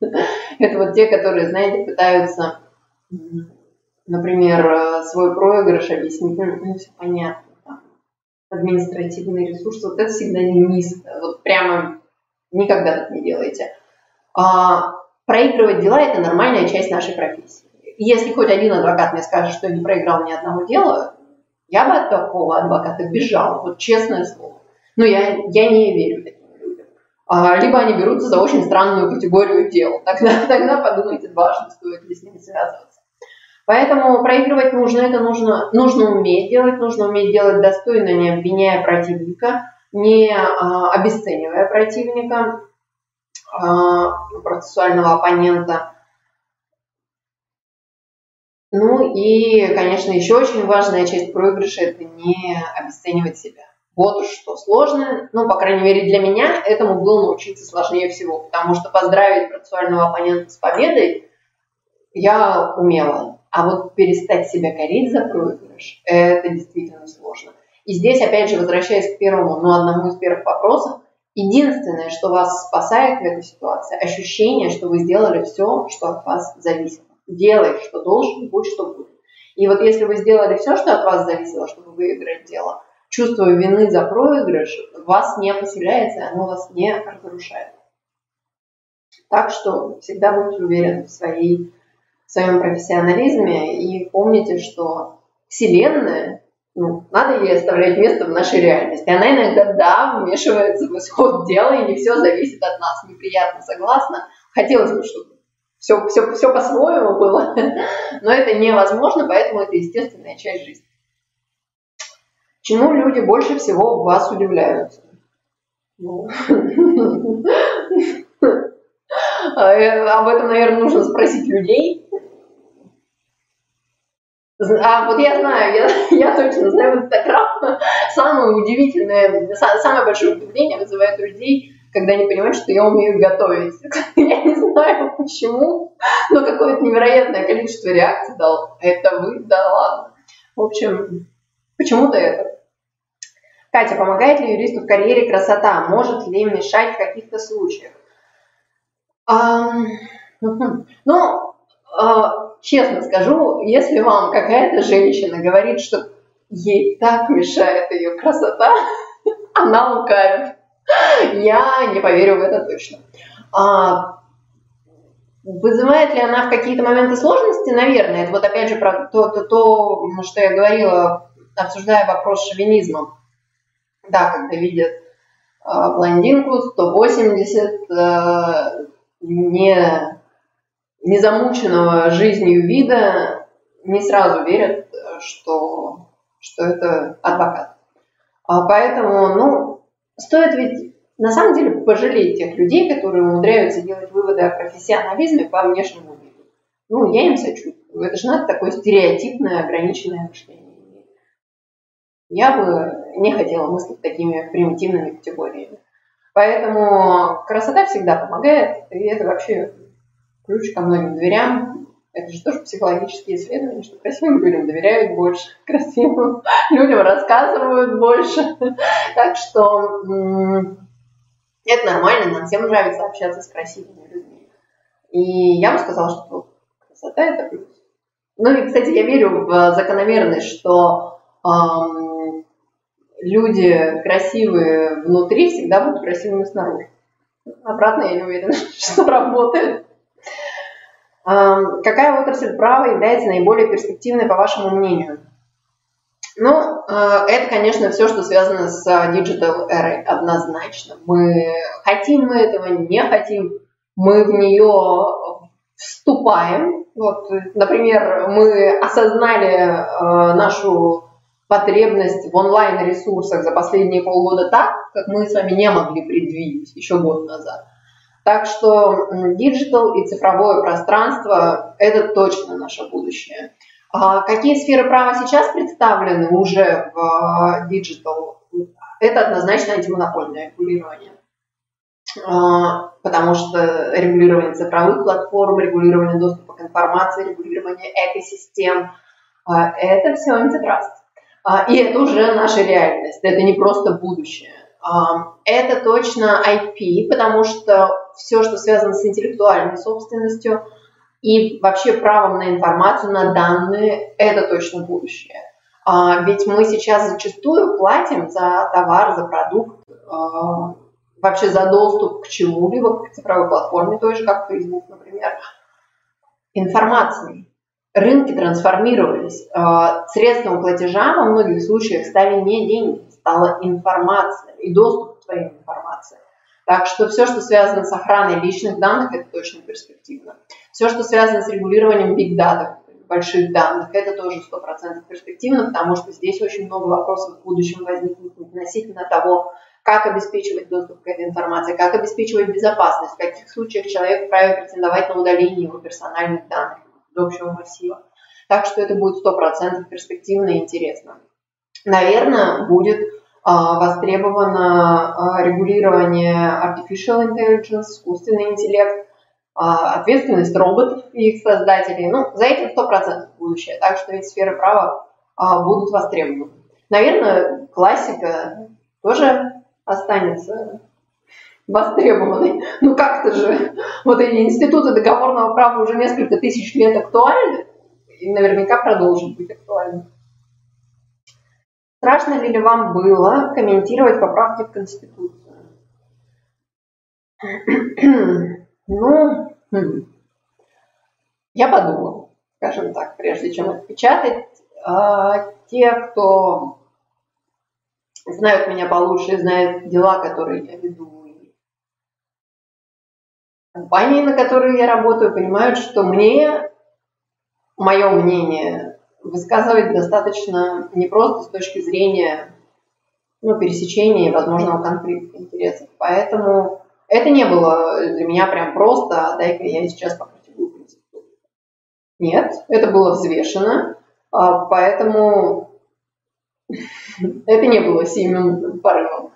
– это вот те, которые, знаете, пытаются, например, свой проигрыш объяснить, ну, все понятно, там, административный ресурс, вот это всегда не низко, вот прямо никогда так не делайте. А проигрывать дела – это нормальная часть нашей профессии. Если хоть один адвокат мне скажет, что я не проиграл ни одного дела, я бы от такого адвоката бежала, вот честное слово. Но я, я не верю таким людям. А, либо они берутся за очень странную категорию дел. Тогда, тогда подумайте дважды, стоит ли с ними связываться. Поэтому проигрывать нужно, это нужно, нужно уметь делать, нужно уметь делать достойно, не обвиняя противника, не а, обесценивая противника, а, процессуального оппонента. Ну и, конечно, еще очень важная часть проигрыша – это не обесценивать себя. Вот уж что сложное, ну, по крайней мере, для меня этому было научиться сложнее всего, потому что поздравить процессуального оппонента с победой я умела, а вот перестать себя корить за проигрыш – это действительно сложно. И здесь, опять же, возвращаясь к первому, ну, одному из первых вопросов, единственное, что вас спасает в этой ситуации – ощущение, что вы сделали все, что от вас зависит. Делай, что должен, будь, что будет. И вот если вы сделали все, что от вас зависело, чтобы выиграть дело, чувство вины за проигрыш вас не поселяется, оно вас не разрушает. Так что всегда будьте уверены в, своей, в своем профессионализме и помните, что Вселенная, ну, надо ей оставлять место в нашей реальности. Она иногда, да, вмешивается в исход дела, и не все зависит от нас. Неприятно, согласна. Хотелось бы, чтобы Все, все, все по-своему было, но это невозможно, поэтому это естественная часть жизни. Чему люди больше всего в вас удивляются? Об этом, наверное, нужно спросить людей. А вот я знаю, я, я точно знаю, в Инстаграм самое удивительное, самое большое удивление вызывает у людей, когда они понимают, что я умею готовить. Я не знаю почему, но какое-то невероятное количество реакций дал. Это вы? Да ладно. В общем, почему-то это. Катя, помогает ли юристу в карьере красота? Может ли мешать в каких-то случаях? А, ну, а, честно скажу, если вам какая-то женщина говорит, что ей так мешает ее красота, она лукавит. Я не поверю в это точно. А вызывает ли она в какие-то моменты сложности? Наверное. Это вот опять же про то, то, то, что я говорила, обсуждая вопрос с шовинизмом. Да, когда видят а, блондинку сто восемьдесят, а, не, не замученного жизнью вида, не сразу верят, что, что это адвокат. А поэтому, ну, стоит ведь на самом деле пожалеть тех людей, которые умудряются делать выводы о профессионализме по внешнему виду. Ну, я им сочувствую. Это же надо такое стереотипное, ограниченное мышление. Я бы не хотела мыслить такими примитивными категориями. Поэтому красота всегда помогает, и это вообще ключ ко многим дверям. Это же тоже психологические исследования, что красивым людям доверяют больше, красивым людям рассказывают больше. Так что это нормально, нам всем нравится общаться с красивыми людьми. И я бы сказала, что красота – это плюс. Ну и, кстати, я верю в закономерность, что эм, люди красивые внутри всегда будут красивыми снаружи. Обратно я не уверена, что работает. Какая отрасль права является наиболее перспективной, по вашему мнению? Ну, это, конечно, все, что связано с digital эрой, однозначно. Мы хотим мы этого, не хотим, мы в нее вступаем. Вот, например, мы осознали нашу потребность в онлайн-ресурсах за последние полгода так, как мы с вами не могли предвидеть еще год назад. Так что диджитал и цифровое пространство – это точно наше будущее. Какие сферы права сейчас представлены уже в диджитал? Это однозначно антимонопольное регулирование, потому что регулирование цифровых платформ, регулирование доступа к информации, регулирование экосистем – это все антитраст. И это уже наша реальность, это не просто будущее. Это точно ай пи, потому что все, что связано с интеллектуальной собственностью и вообще правом на информацию, на данные – это точно будущее. Ведь мы сейчас зачастую платим за товар, за продукт, вообще за доступ к чему-либо, к цифровой платформе, той же, как Facebook, например, информации. Рынки трансформировались. Средством платежа во многих случаях стали не деньги, стала информация и доступ к твоей информации. Так что все, что связано с охраной личных данных, это точно перспективно. Все, что связано с регулированием биг-дата, больших данных, это тоже сто процентов перспективно, потому что здесь очень много вопросов в будущем возникнет относительно того, как обеспечивать доступ к этой информации, как обеспечивать безопасность, в каких случаях человек вправе претендовать на удаление его персональных данных из общего массива. Так что это будет сто процентов перспективно и интересно. Наверное, будет э, востребовано э, регулирование artificial intelligence, искусственный интеллект, ответственность роботов и их создателей. Ну, за этим сто процентов будущее. Так что эти сферы права а, будут востребованы. Наверное, классика тоже останется востребованной. Ну, как-то же. Вот эти институты договорного права уже несколько тысяч лет актуальны и наверняка продолжат быть актуальны. Страшно ли вам было комментировать поправки в Конституцию? Ну, я подумала, скажем так, прежде чем отпечатать. Те, кто знают меня получше, знают дела, которые я веду, и компании, на которые я работаю, понимают, что мне, мое мнение, высказывать достаточно непросто с точки зрения ну, пересечения и возможного конфликта интересов. Поэтому... Это не было для меня прям просто, дай-ка я сейчас покритикую Конституцию. Нет, это было взвешено, поэтому это не было сиюминутным порывом.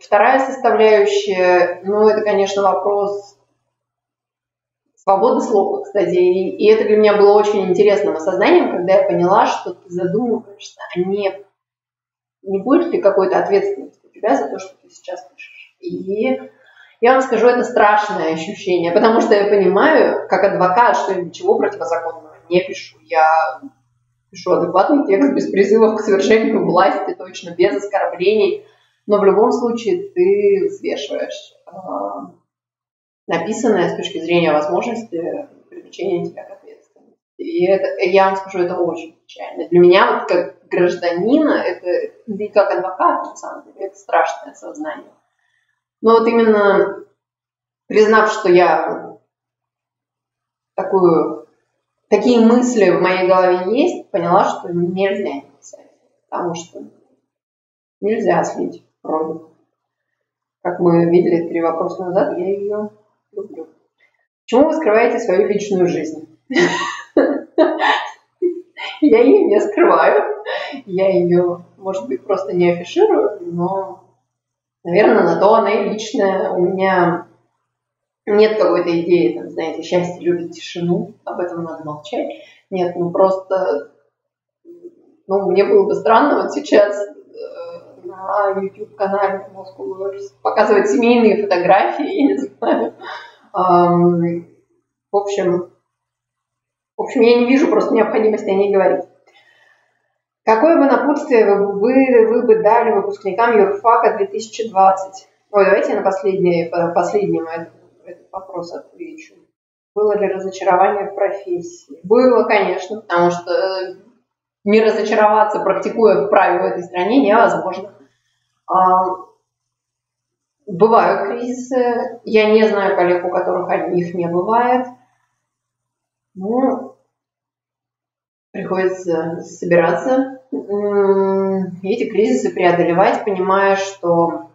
Вторая составляющая, ну это, конечно, вопрос свободы слова, кстати, и это для меня было очень интересным осознанием, когда я поняла, что ты задумываешься, а не, не будет ли какой-то ответственности у тебя за то, что ты сейчас пишешь. И я вам скажу, это страшное ощущение, потому что я понимаю, как адвокат, что я ничего противозаконного не пишу. Я пишу адекватный текст без призывов к свержению власти, точно без оскорблений. Но в любом случае ты взвешиваешь э, написанное с точки зрения возможности привлечения тебя к ответственности. И это, я вам скажу, это очень печально. Для меня, вот как гражданина, это, да и как адвоката, на самом деле, это страшное сознание. Но вот именно признав, что я такую, такие мысли в моей голове есть, поняла, что нельзя не писать, потому что нельзя слить вроде. Как мы видели три вопроса назад, я ее люблю. Почему вы скрываете свою личную жизнь? Я ее не скрываю, я ее, может быть, просто не афиширую, но... Наверное, на то она и личная. У меня нет какой-то идеи, там, знаете, счастье любит тишину, об этом надо молчать. Нет, ну просто, ну мне было бы странно вот сейчас э, на YouTube-канале Moscow Lawyers показывать семейные фотографии, я не знаю. Эм, в общем, в общем, я не вижу просто необходимости о ней говорить. Какое бы напутствие вы, вы, вы бы дали выпускникам юрфака две тысячи двадцать? Ой, давайте я на последний, последний этот, этот вопрос отвечу. Было ли разочарование в профессии? Было, конечно, потому что не разочароваться, практикуя в праве в этой стране, невозможно. Бывают кризисы. Я не знаю коллег, у которых их не бывает. Ну... Приходится собираться и эти кризисы преодолевать, понимая, что,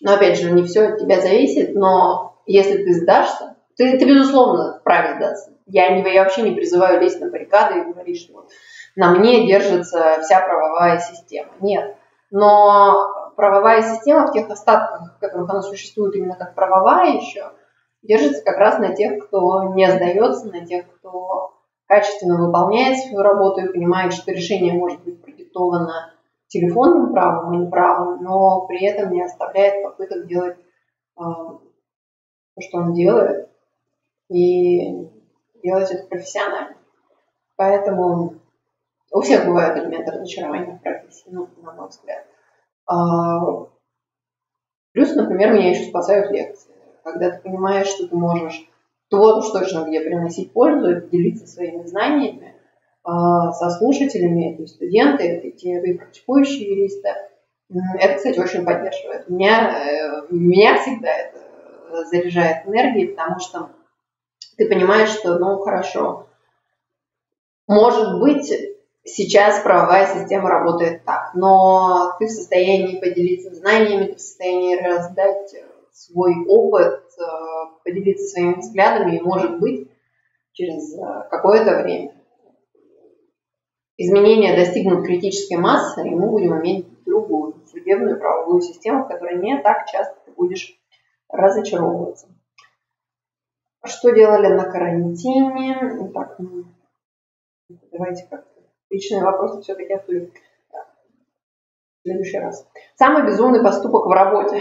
ну, опять же, не все от тебя зависит, но если ты сдашься, Ты, ты безусловно, вправе сдаться. Я, не, я вообще не призываю лезть на баррикады и говорить, что вот на мне держится вся правовая система. Нет. Но правовая система в тех остатках, в которых она существует именно как правовая еще, держится как раз на тех, кто не сдается, на тех, кто качественно выполняет свою работу и понимает, что решение может быть продиктовано телефонным правом и неправом, но при этом не оставляет попыток делать э, то, что он делает, и делать это профессионально. Поэтому у всех бывают элементы разочарования в профессии, ну, на мой взгляд. Э, плюс, например, меня еще спасают лекции. Когда ты понимаешь, что ты можешь то уж точно где приносить пользу, это делиться своими знаниями со слушателями, это и студенты, это и те, и практикующие юристы. Это, кстати, очень поддерживает. Меня, меня всегда это заряжает энергией, потому что ты понимаешь, что, ну, хорошо, может быть, сейчас правовая система работает так, но ты в состоянии поделиться знаниями, ты в состоянии раздать свой опыт, поделиться своими взглядами, и, может быть, через какое-то время изменения достигнут критической массы, и мы будем иметь другую судебную правовую систему, в которой не так часто ты будешь разочаровываться. Что делали на карантине? Так, давайте как-то личные вопросы все-таки отвлечем в следующий раз. Самый безумный поступок в работе.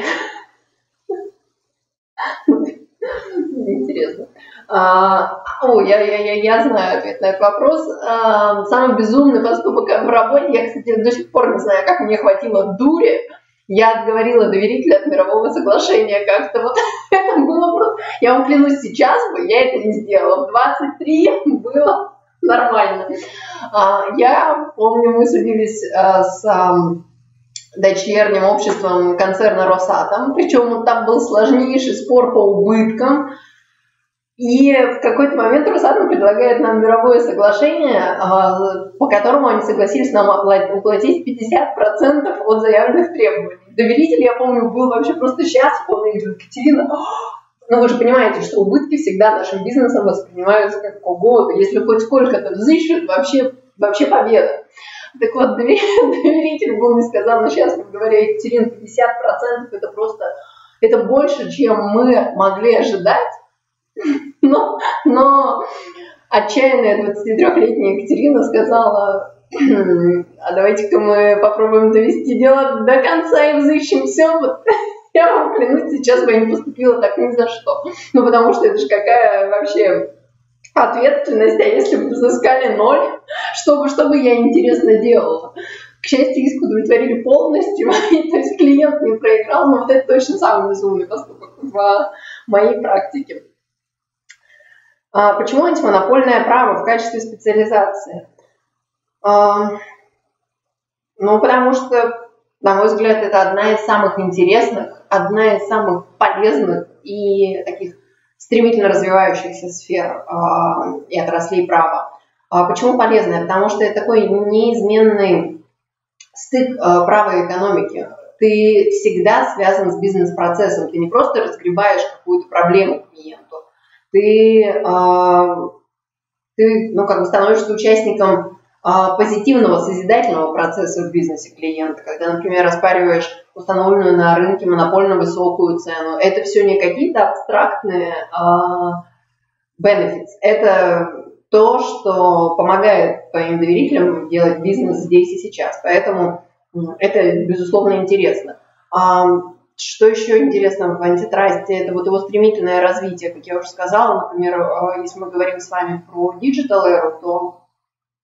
Интересно. А, о, я, я, я знаю ответ на этот вопрос. А, самый безумный поступок в работе, я, кстати, до сих пор не знаю, как мне хватило дури. Я отговорила доверителя от мирового соглашения как-то. Вот это было просто... Я вам клянусь, сейчас бы я это не сделала. В двадцать три было нормально. А, я помню, мы судились а, с... А, дочерним обществом концерна «Росатом». Причем там был сложнейший спор по убыткам. И в какой-то момент «Росатом» предлагает нам мировое соглашение, по которому они согласились нам уплатить пятьдесят процентов от заявленных требований. Доверитель, я помню, был вообще просто счастлив. Он говорит: Екатерина, ну вы же понимаете, что убытки всегда нашим бизнесом воспринимаются как угодно. Если хоть сколько-то взыщут, вообще, вообще победа. Так вот, доверитель был несказанно счастлив, говоря: Екатерина, пятьдесят процентов это просто, это больше, чем мы могли ожидать. Но, но отчаянная двадцатитрёхлетняя Екатерина сказала: а давайте-ка мы попробуем довести дело до конца и взыщем все. Вот, я вам клянусь, сейчас бы я не поступила так ни за что. Ну, потому что это же какая вообще... ответственность, а если бы взыскали ноль, чтобы, чтобы я интересно делала. К счастью, иск удовлетворили полностью, то есть клиент не проиграл, но вот это точно самый безумный поступок в моей практике. А почему антимонопольное право в качестве специализации? А, ну, потому что, на мой взгляд, это одна из самых интересных, одна из самых полезных и таких стремительно развивающихся сфер э, и отраслей права. А почему полезное? Потому что это такой неизменный стык э, права и экономики. Ты всегда связан с бизнес-процессом. Ты не просто разгребаешь какую-то проблему клиенту. Ты, э, ты ну, как бы становишься участником э, позитивного, созидательного процесса в бизнесе клиента. Когда, например, оспариваешь установленную на рынке монопольно высокую цену. Это все не какие-то абстрактные бенефиты. Uh, это то, что помогает твоим доверителям делать бизнес здесь и сейчас. Поэтому это, безусловно, интересно. Uh, что еще интересно в антитрасте? Это вот его стремительное развитие, как я уже сказала. Например, если мы говорим с вами про диджитал-эру, то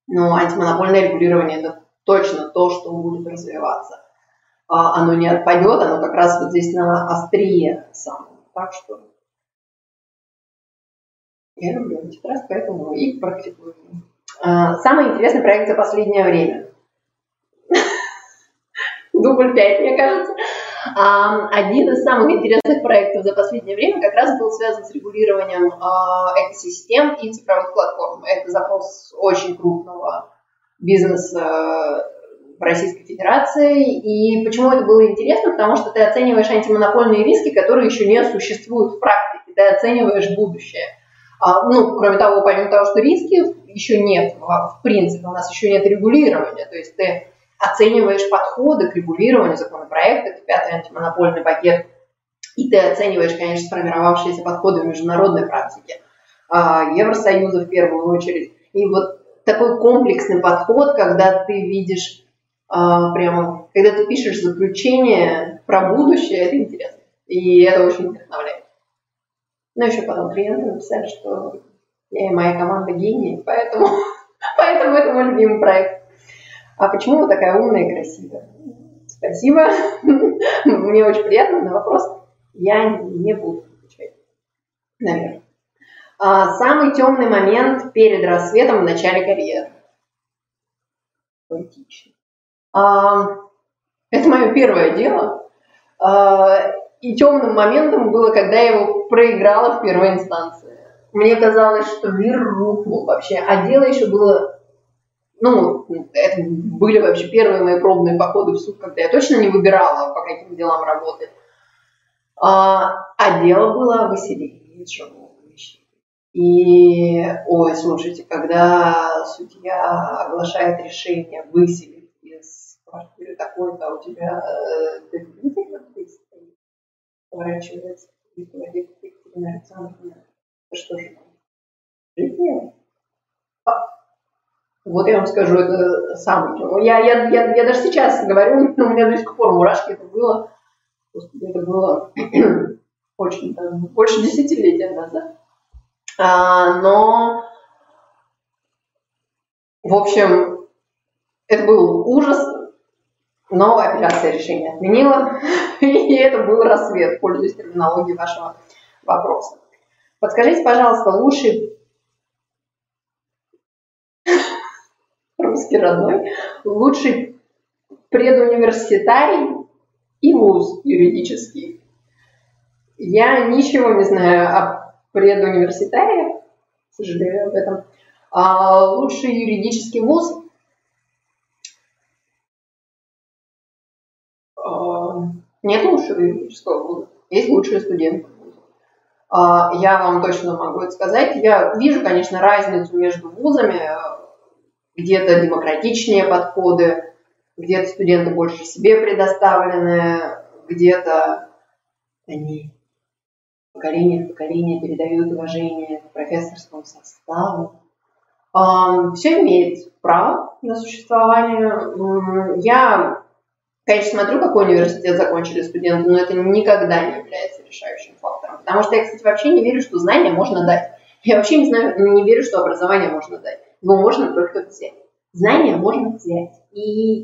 ну, антимонопольное регулирование – это точно то, что будет развиваться. Оно не отпадет, оно как раз вот здесь на острие самое. Так что я люблю антитраст, поэтому и практикую. Самый интересный проект за последнее время. Дубль пять, мне кажется. Один из самых интересных проектов за последнее время как раз был связан с регулированием экосистем и цифровых платформ. Это запрос очень крупного бизнеса в Российской Федерации. И почему это было интересно? Потому что ты оцениваешь антимонопольные риски, которые еще не существуют в практике. ты оцениваешь будущее. А, ну, кроме того, помимо того, что риски еще нет, в принципе, у нас еще нет регулирования, то есть ты оцениваешь подходы к регулированию законопроекта, к пятый антимонопольный пакет, и ты оцениваешь, конечно, сформировавшиеся подходы в международной практике, Евросоюза в первую очередь. И вот такой комплексный подход, когда ты видишь, прямо, когда ты пишешь заключение про будущее, это интересно. И это очень вдохновляет. Но еще потом клиенты написали, что я и моя команда гении, поэтому, поэтому это мой любимый проект. А почему вы такая умная и красивая? Спасибо. Мне очень приятно, на вопрос я не буду отвечать. Наверное. А самый темный момент перед рассветом в начале карьеры. Поэтично. А, это мое первое дело. А, и темным моментом было, когда я его проиграла в первой инстанции. Мне казалось, что мир рухнул вообще. А дело еще было... Ну, это были вообще первые мои пробные походы в суд, когда я точно не выбирала, по каким делам работать. А, а дело было о выселении из жилого помещения. И, ой, слушайте, когда судья оглашает решение выселить из квартиры такой-то, у тебя поворачивается и говорит Екатерина Александровна, что же там? Жить? Вот я вам скажу, это самое. Я, я, я, я даже сейчас говорю, у меня до сих пор мурашки, это было, это было очень, там, больше десятилетия назад. А, но, в общем, это был ужас, но апелляция решение отменила, и это был рассвет, пользуясь терминологией вашего вопроса. Подскажите, пожалуйста, лучший... русский родной, лучший предуниверситарий и вуз юридический. Я ничего не знаю о предуниверситариях, к сожалению, об этом. А лучший юридический вуз... Нет лучшего юридического вуза, есть лучшие студенты. Я вам точно могу это сказать. Я вижу, конечно, разницу между вузами. Где-то демократичнее подходы, где-то студенты больше себе предоставлены, где-то они поколение в поколение передают уважение к профессорскому составу. Все имеет право на существование. Я, конечно, смотрю, какой университет закончили студенты, но это никогда не является решающим фактором. Потому что я, кстати, вообще не верю, что знания можно дать. Я вообще не знаю, не верю, что образование можно дать. Его можно только взять. Знания можно взять. И,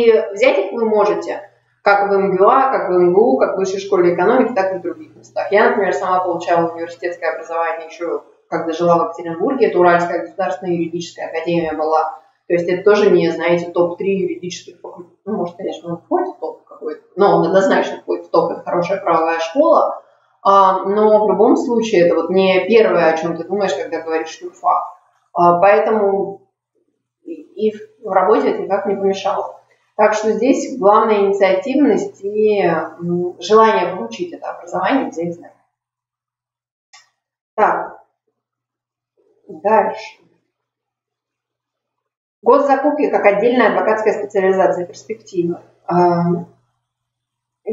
и взять их вы можете, как в эм гэ у а, как в эм гэ у, как в высшей школе экономики, так и в других местах. Я, например, сама получала университетское образование еще, когда жила в Екатеринбурге. Это Уральская государственная юридическая академия была. То есть это тоже не, знаете, топ три юридических факультетов. Ну, может, конечно, он входит в топ какой-то, но он однозначно входит в топ. Это хорошая правовая школа. А, но в любом случае это вот не первое, о чем ты думаешь, когда говоришь юрфак. Поэтому и в работе это никак не помешало. Так что здесь главная инициативность и желание получить это образование, взять знания. Так, дальше. Госзакупки как отдельная адвокатская специализация, перспектива.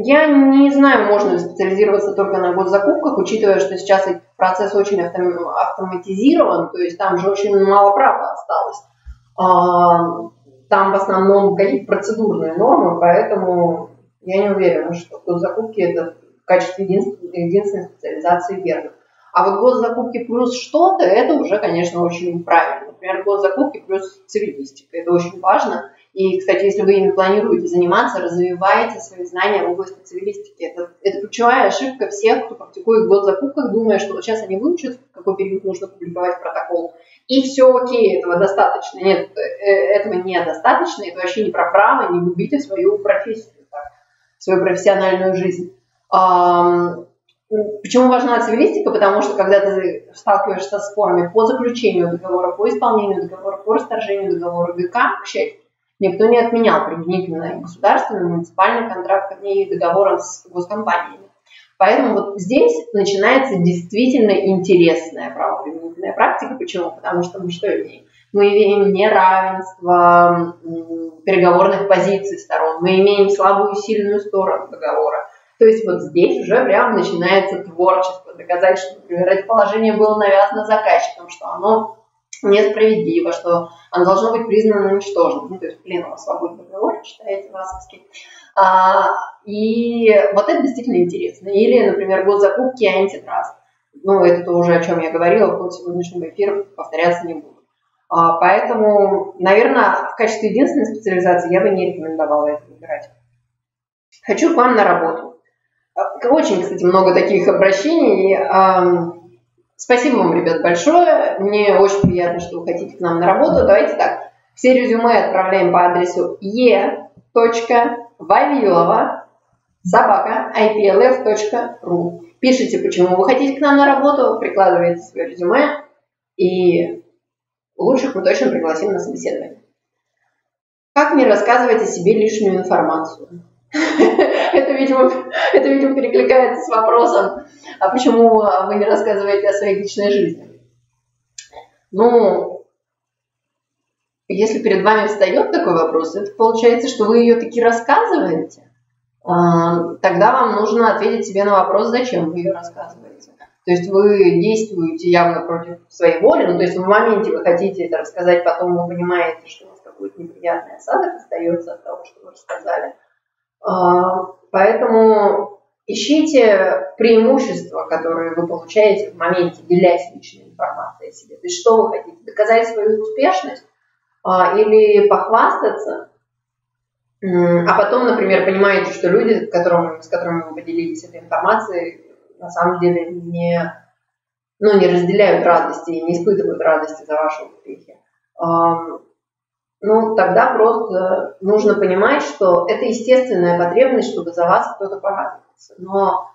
Я не знаю, можно ли специализироваться только на госзакупках, учитывая, что сейчас процесс очень автоматизирован, то есть там же очень мало права осталось. Там в основном какие-то процедурные нормы, поэтому я не уверена, что госзакупки это в качестве единственной специализации верно. А вот госзакупки плюс что-то, это уже, конечно, очень правильно. Например, госзакупки плюс цивилистика, это очень важно. И, кстати, если вы ими планируете заниматься, развивайте свои знания в области цивилистики. Это, это ключевая ошибка всех, кто практикует в госзакупках, думая, что вот сейчас они выучат, в какой период нужно публиковать протокол. И все окей, этого достаточно. Нет, этого недостаточно. Это вообще не про право, не губите свою профессию, так, свою профессиональную жизнь. Почему важна цивилистика? Потому что, когда ты сталкиваешься с спорами по заключению договора, по исполнению договора, по расторжению договора гэ ка, к счастью, никто не отменял применительно государственным, муниципальным контрактам и договорам с госкомпаниями. Поэтому вот здесь начинается действительно интересная правоприменительная практика. Почему? Потому что мы что имеем? Мы имеем неравенство переговорных позиций сторон, мы имеем слабую и сильную сторону договора. То есть вот здесь уже прям начинается творчество. Доказать, что, например, это положение было навязано заказчиком, что оно несправедливо, что оно должно быть признано ничтожным. Ну, то есть, блин, у вас свободный договор, читаете васовский. А, и вот это действительно интересно. Или, например, год закупки и антитраст. Ну, это то уже, о чем я говорила, в ходе сегодняшнего эфира повторяться не буду. А, поэтому, наверное, в качестве единственной специализации я бы не рекомендовала это выбирать. Хочу к вам на работу. Очень, кстати, много таких обращений. Спасибо вам, ребят, большое. Мне очень приятно, что вы хотите к нам на работу. Давайте так. Все резюме отправляем по адресу e точка вавилова собака айплф точка ру. Пишите, почему вы хотите к нам на работу, прикладываете свое резюме, и лучших мы точно пригласим на собеседование. Как не рассказывать о себе лишнюю информацию? Это, видимо, это, видимо, перекликается с вопросом, а почему вы не рассказываете о своей личной жизни? Ну, если перед вами встает такой вопрос, это получается, что вы ее таки рассказываете, тогда вам нужно ответить себе на вопрос, зачем вы ее рассказываете. То есть вы действуете явно против своей воли, ну, то есть в моменте вы хотите это рассказать, потом вы понимаете, что у вас какой-то неприятный осадок остается от того, что вы рассказали. Поэтому ищите преимущества, которые вы получаете в моменте, делясь личной информацией о себе. То есть что вы хотите? Доказать свою успешность или похвастаться, а потом, например, понимаете, что люди, с которыми, с которыми вы поделились этой информацией, на самом деле не, ну, не разделяют радости и не испытывают радости за ваши успехи. Ну, тогда просто нужно понимать, что это естественная потребность, чтобы за вас кто-то порадовался. Но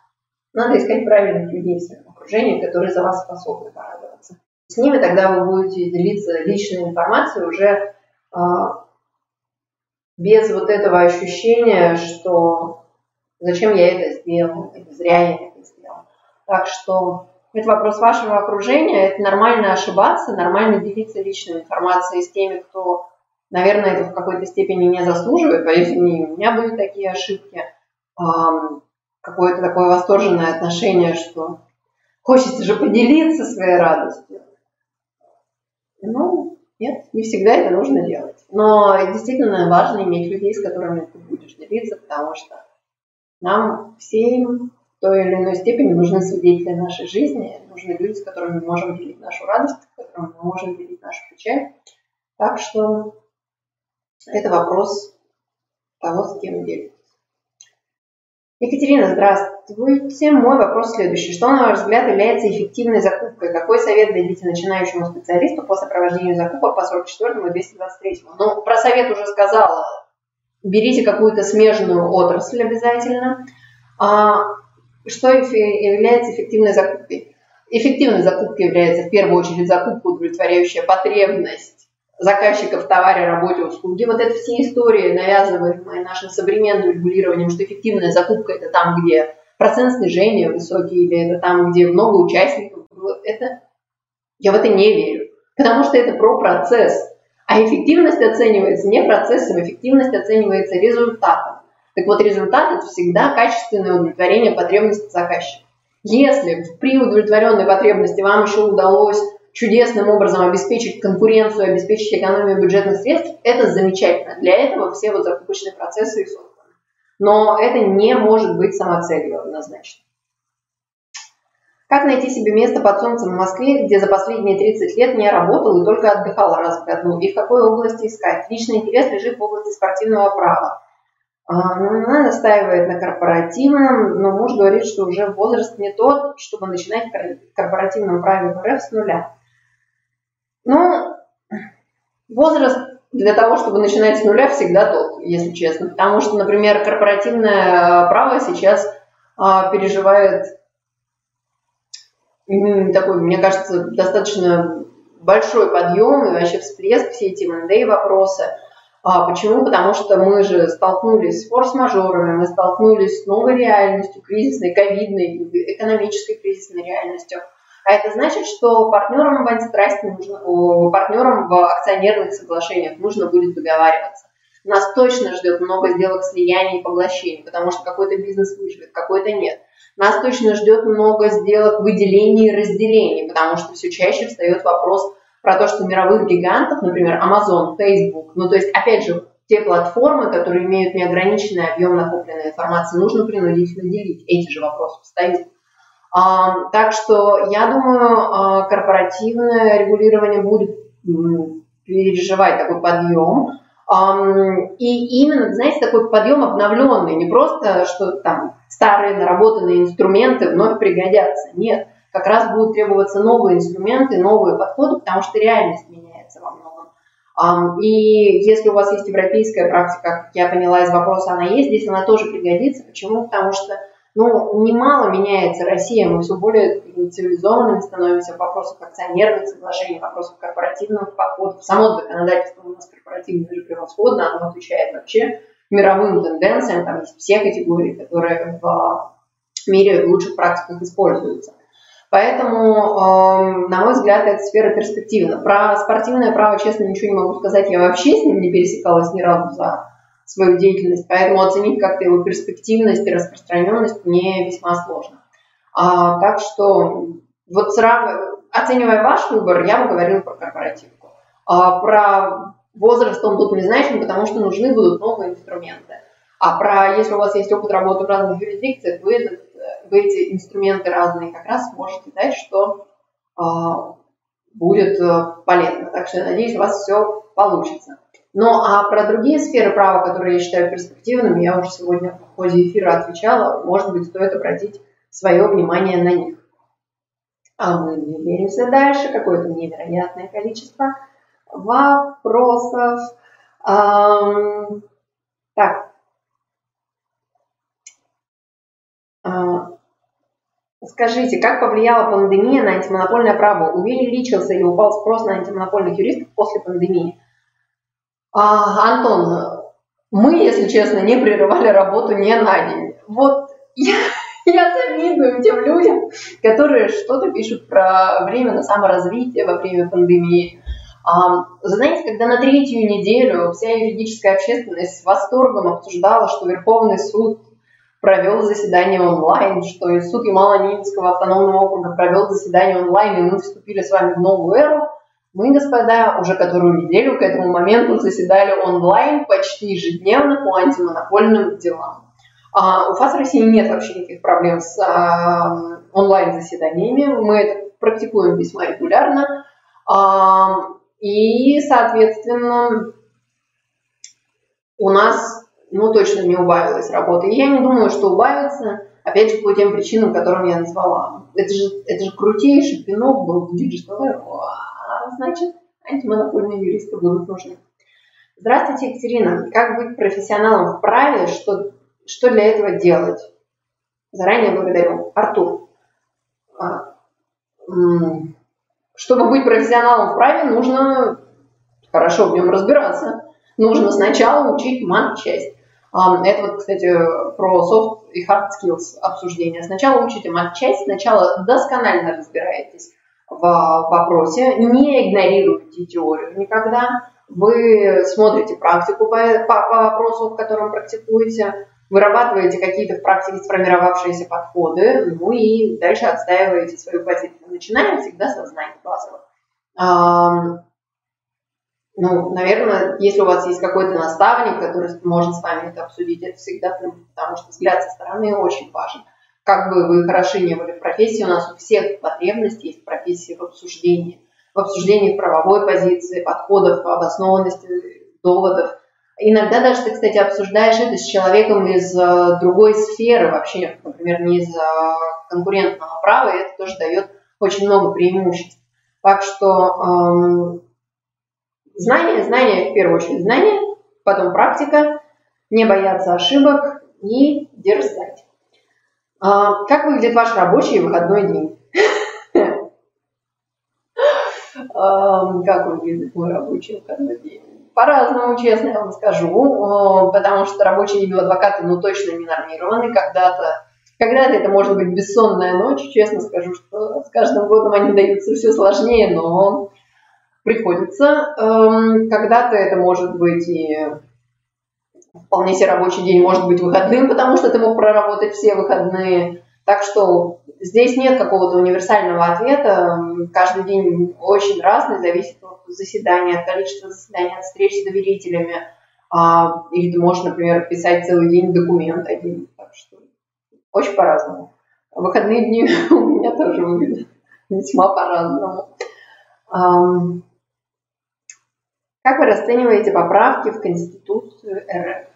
надо искать правильных людей в своем окружении, которые за вас способны порадоваться. С ними тогда вы будете делиться личной информацией уже э, без вот этого ощущения, что зачем я это сделал, это зря я это сделал. Так что это вопрос вашего окружения, это нормально ошибаться, нормально делиться личной информацией с теми, кто... Наверное, это в какой-то степени не заслуживает, боюсь, у меня были такие ошибки, какое-то такое восторженное отношение, что хочется же поделиться своей радостью. Ну, нет, не всегда это нужно делать. Но действительно важно иметь людей, с которыми ты будешь делиться, потому что нам всем в той или иной степени нужны свидетели нашей жизни, нужны люди, с которыми мы можем делить нашу радость, с которыми мы можем делить нашу печаль. Так что... Это вопрос того, с кем делиться. Екатерина, здравствуйте. Мой вопрос следующий. Что, на ваш взгляд, является эффективной закупкой? Какой совет дадите начинающему специалисту по сопровождению закупок по сорок четвёртому и двести двадцать третьему? Ну, про совет уже сказала. Берите какую-то смежную отрасль обязательно. Что является эффективной закупкой? Эффективной закупкой является в первую очередь закупка, удовлетворяющая потребность заказчика в товаре, работе, услуги. Вот это все истории, навязываемые нашим современным регулированием, что эффективная закупка – это там, где процент снижения высокий, или это там, где много участников. Это... Я в это не верю. Потому что это про процесс. А эффективность оценивается не процессом, эффективность оценивается результатом. Так вот, результат – это всегда качественное удовлетворение потребностей заказчика. Если при удовлетворенной потребности вам еще удалось чудесным образом обеспечить конкуренцию, обеспечить экономию бюджетных средств, это замечательно. Для этого все вот закупочные процессы и созданы. Но это не может быть самоцелью однозначно. Как найти себе место под солнцем в Москве, где за последние тридцать лет не работал и только отдыхал раз в году? И в какой области искать? Личный интерес лежит в области спортивного права. Она настаивает на корпоративном, но муж говорит, что уже возраст не тот, чтобы начинать в корпоративном праве в РФ с нуля. Ну, возраст для того, чтобы начинать с нуля, всегда тот, если честно. Потому что, например, корпоративное право сейчас а, переживает такой, мне кажется, достаточно большой подъем и вообще всплеск, все эти эм энд эй вопросы. Почему? Потому что мы же столкнулись с форс-мажорами, мы столкнулись с новой реальностью, кризисной, ковидной, экономической кризисной реальностью. А это значит, что партнерам в антитрасте нужно, партнерам в акционерных соглашениях нужно будет договариваться. Нас точно ждет много сделок слияний и поглощений, потому что какой-то бизнес выживет, какой-то нет. Нас точно ждет много сделок выделений и разделений, потому что все чаще встает вопрос про то, что мировых гигантов, например, Amazon, Facebook, ну то есть, опять же, те платформы, которые имеют неограниченный объем накопленной информации, нужно принудительно делить. Эти же вопросы встают. А, так что, я думаю, корпоративное регулирование будет переживать такой подъем. И именно, знаете, такой подъем обновленный, не просто, что там старые наработанные инструменты вновь пригодятся, нет, как раз будут требоваться новые инструменты, новые подходы, потому что реальность меняется во многом. И если у вас есть европейская практика, как я поняла из вопроса, она есть, здесь она тоже пригодится. Почему? Потому что, ну, немало меняется Россия, мы все более цивилизованными становимся в вопросах акционерных соглашений, в вопросах корпоративных подходов. Само законодательство у нас корпоративное же превосходно, оно отвечает вообще мировым тенденциям, там есть все категории, которые в мире в лучших практиках используются. Поэтому, э, на мой взгляд, эта сфера перспективна. Про спортивное право, честно, ничего не могу сказать, я вообще с ним не пересекалась ни разу за свою деятельность, поэтому оценить как-то его перспективность и распространенность мне весьма сложно. А, так что, вот сразу, оценивая ваш выбор, я бы говорила про корпоративку. А, про возраст он тут не значим, потому что нужны будут новые инструменты. А про, если у вас есть опыт работы в разных юрисдикциях, вы, этот, вы эти инструменты разные как раз можете дать, что а, будет а, полезно. Так что я надеюсь, у вас все получится. Ну, а про другие сферы права, которые я считаю перспективными, я уже сегодня в ходе эфира отвечала, может быть, стоит обратить свое внимание на них. А мы двигаемся дальше, какое-то невероятное количество вопросов. Эм, так. Эм, скажите, как повлияла пандемия на антимонопольное право? Увеличился или упал спрос на антимонопольных юристов после пандемии? А, Антон, мы, если честно, не прерывали работу ни на день. Вот я, я завидую тем людям, которые что-то пишут про время на саморазвитие во время пандемии. А, знаете, когда на третью неделю вся юридическая общественность с восторгом обсуждала, что Верховный суд провел заседание онлайн, что и суд Ямало-Ненецкого автономного округа провел заседание онлайн, и мы вступили с вами в новую эру, мы, господа, уже которую неделю к этому моменту заседали онлайн почти ежедневно по антимонопольным делам. А у ФАС России нет вообще никаких проблем с а, онлайн-заседаниями. Мы это практикуем весьма регулярно. А, и, соответственно, у нас ну, точно не убавилась работа. И я не думаю, что убавится, опять же, по тем причинам, которым я назвала. Это же, это же крутейший пинок был в диджитале. Значит, антимонопольные юристы будут нужны. Здравствуйте, Екатерина. Как быть профессионалом в праве? Что, что для этого делать? Заранее благодарю. Артур, чтобы быть профессионалом в праве, нужно хорошо в нем разбираться. Нужно сначала учить мат-часть. Это вот, кстати, про soft и hard skills обсуждение. Сначала учите мат-часть, сначала досконально разбираетесь в вопросе, не игнорируйте теорию никогда, вы смотрите практику по, по, по вопросу, в котором практикуете, вырабатываете какие-то в практике сформировавшиеся подходы, ну и дальше отстаиваете свою позицию. Начинаем всегда со знаний базовых. А, ну, наверное, если у вас есть какой-то наставник, который может с вами это обсудить, это всегда плюс, потому что взгляд со стороны очень важен. Как бы вы хороши не были в профессии, у нас у всех потребность есть в профессии в обсуждении. В обсуждении правовой позиции, подходов, обоснованности, доводов. Иногда даже ты, кстати, обсуждаешь это с человеком из другой сферы вообще, например, не из конкурентного права, и это тоже дает очень много преимуществ. Так что эм, знания, знания, в первую очередь знания, потом практика, не бояться ошибок и дерзать. А, как выглядит ваш рабочий и выходной день? Как выглядит мой рабочий и выходной день? По-разному, честно я вам скажу, потому что рабочие адвокаты, ну, точно не нормированы когда-то. Когда-то это может быть бессонная ночь, честно скажу, что с каждым годом они даются все сложнее, но приходится. Когда-то это может быть и вполне себе рабочий день, может быть выходным, потому что ты мог проработать все выходные. Так что здесь нет какого-то универсального ответа. Каждый день очень разный, зависит от заседания, от количества заседаний, от встреч с доверителями. Или ты можешь, например, писать целый день документ один. Так что очень по-разному. Выходные дни у меня тоже выглядят весьма по-разному. Как вы расцениваете поправки в Конституцию РФ?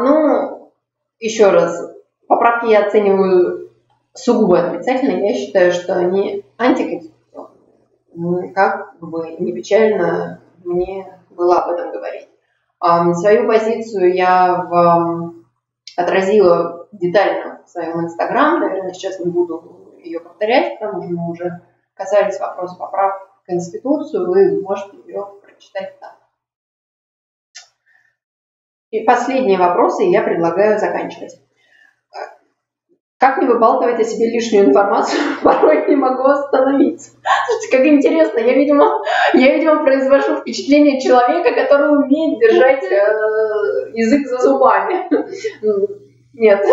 Ну, еще раз. Поправки я оцениваю сугубо отрицательно. Я считаю, что они антиконституционные. Как бы не печально мне было об этом говорить. Свою позицию я вам отразила детально в своем Инстаграм. Наверное, сейчас не буду ее повторять, потому что мы уже касались вопроса поправок в Конституцию. Вы можете ее прочитать там. И последние вопросы я предлагаю заканчивать. Как не выбалтывать о себе лишнюю информацию, порой не могу остановиться. Слушайте, как интересно, я, видимо, я, видимо, произвожу впечатление человека, который умеет держать э, язык за зубами. Нет,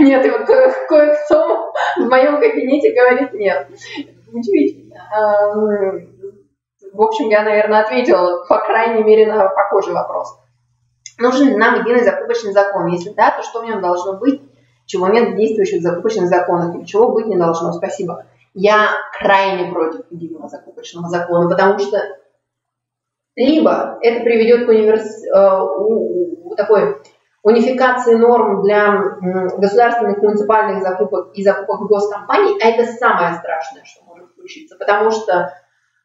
нет, и вот кое-кто в моем кабинете говорит нет. Удивительно. В общем, я, наверное, ответила, по крайней мере, на похожий вопрос. Нужен ли нам единый закупочный закон? Если да, то что в нем должно быть? Чего нет в действующих закупочных законах, и чего быть не должно. Спасибо. Я крайне против единого закупочного закона, потому что либо это приведет к универс... у... такой унификации норм для государственных муниципальных закупок и закупок госкомпаний, а это самое страшное, что может случиться. Потому что,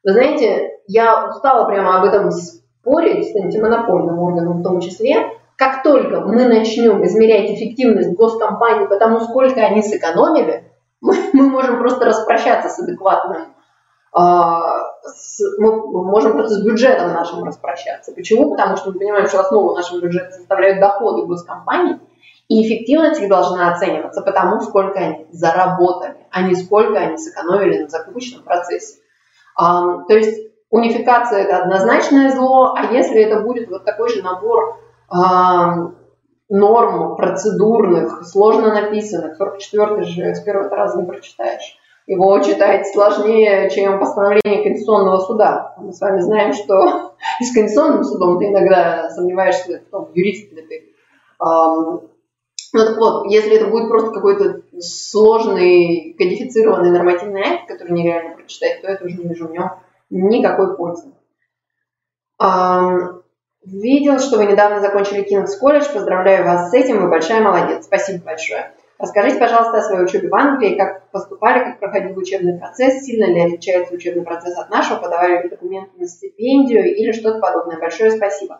вы знаете, я устала прямо об этом спорить с антимонопольным органом в том числе. Как только мы начнем измерять эффективность госкомпаний по тому, сколько они сэкономили, мы, мы можем просто распрощаться с адекватным, э, с, мы можем просто с бюджетом нашим распрощаться. Почему? Потому что мы понимаем, что основу нашего бюджета составляют доходы госкомпаний, и эффективность их должна оцениваться по тому, сколько они заработали, а не сколько они сэкономили на закупочном процессе. Э, то есть унификация – это однозначное зло, а если это будет вот такой же набор норм процедурных, сложно написанных, сорок четвёртый же с первого раза не прочитаешь. Его читать сложнее, чем постановление Конституционного суда. Мы с вами знаем, что и с Конституционным судом ты иногда сомневаешься, кто юрист ли ты. Ну так вот, если это будет просто какой-то сложный, кодифицированный нормативный акт, который нереально прочитать, то я тоже не вижу в нем никакой пользы. Видел, что вы недавно закончили Кингс-колледж. Поздравляю вас с этим, вы большая молодец. Спасибо большое. Расскажите, пожалуйста, о своей учебе в Англии, как поступали, как проходил учебный процесс, сильно ли отличается учебный процесс от нашего, подавали ли документы на стипендию или что-то подобное. Большое спасибо.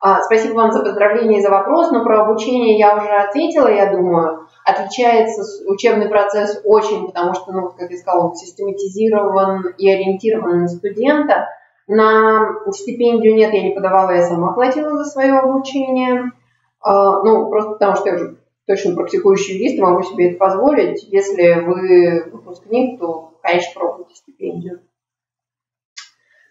А, спасибо вам за поздравления и за вопрос, но про обучение я уже ответила, я думаю. Отличается учебный процесс очень, потому что, ну, как я сказала, он систематизирован и ориентирован на студента. На стипендию нет, я не подавала, я сама платила за свое обучение. Ну, просто потому что я уже точно практикующий юрист, могу себе это позволить. Если вы выпускник, то, конечно, пробуйте стипендию.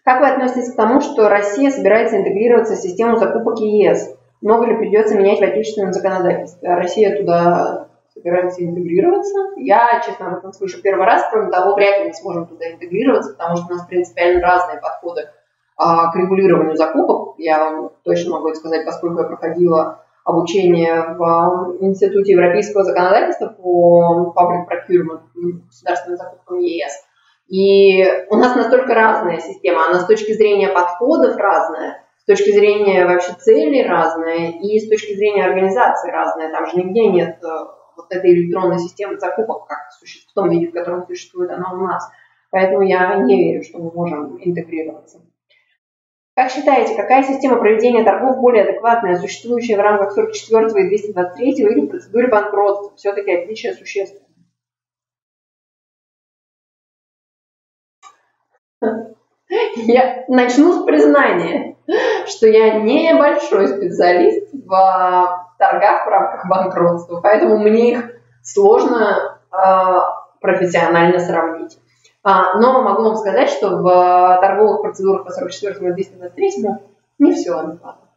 Как вы относитесь к тому, что Россия собирается интегрироваться в систему закупок ЕС? Много ли придется менять в отечественном законодательстве? Россия туда собирается интегрироваться? Я, честно, об этом слышу первый раз. Кроме того, вряд ли мы сможем туда интегрироваться, потому что у нас принципиально разные подходы а, к регулированию закупок. Я вам точно могу это сказать, поскольку я проходила обучение в Институте Европейского Законодательства по public procurement, государственным закупкам ЕС. И у нас настолько разная система, она с точки зрения подходов разная, с точки зрения вообще целей разная и с точки зрения организации разная. Там же нигде нет вот этой электронной системы закупок, как в том виде, в котором существует она у нас. Поэтому я не верю, что мы можем интегрироваться. Как считаете, какая система проведения торгов более адекватная, существующая в рамках сорок четвёртого и двести двадцать третьего или в процедуре банкротства? Все-таки отличие существенно. Я начну с признания, что я небольшой специалист в торгах в рамках банкротства, поэтому мне их сложно э, профессионально сравнить. А, но могу вам сказать, что в торговых процедурах по сорок четвёртому и двести двадцать третьему не все адекватно.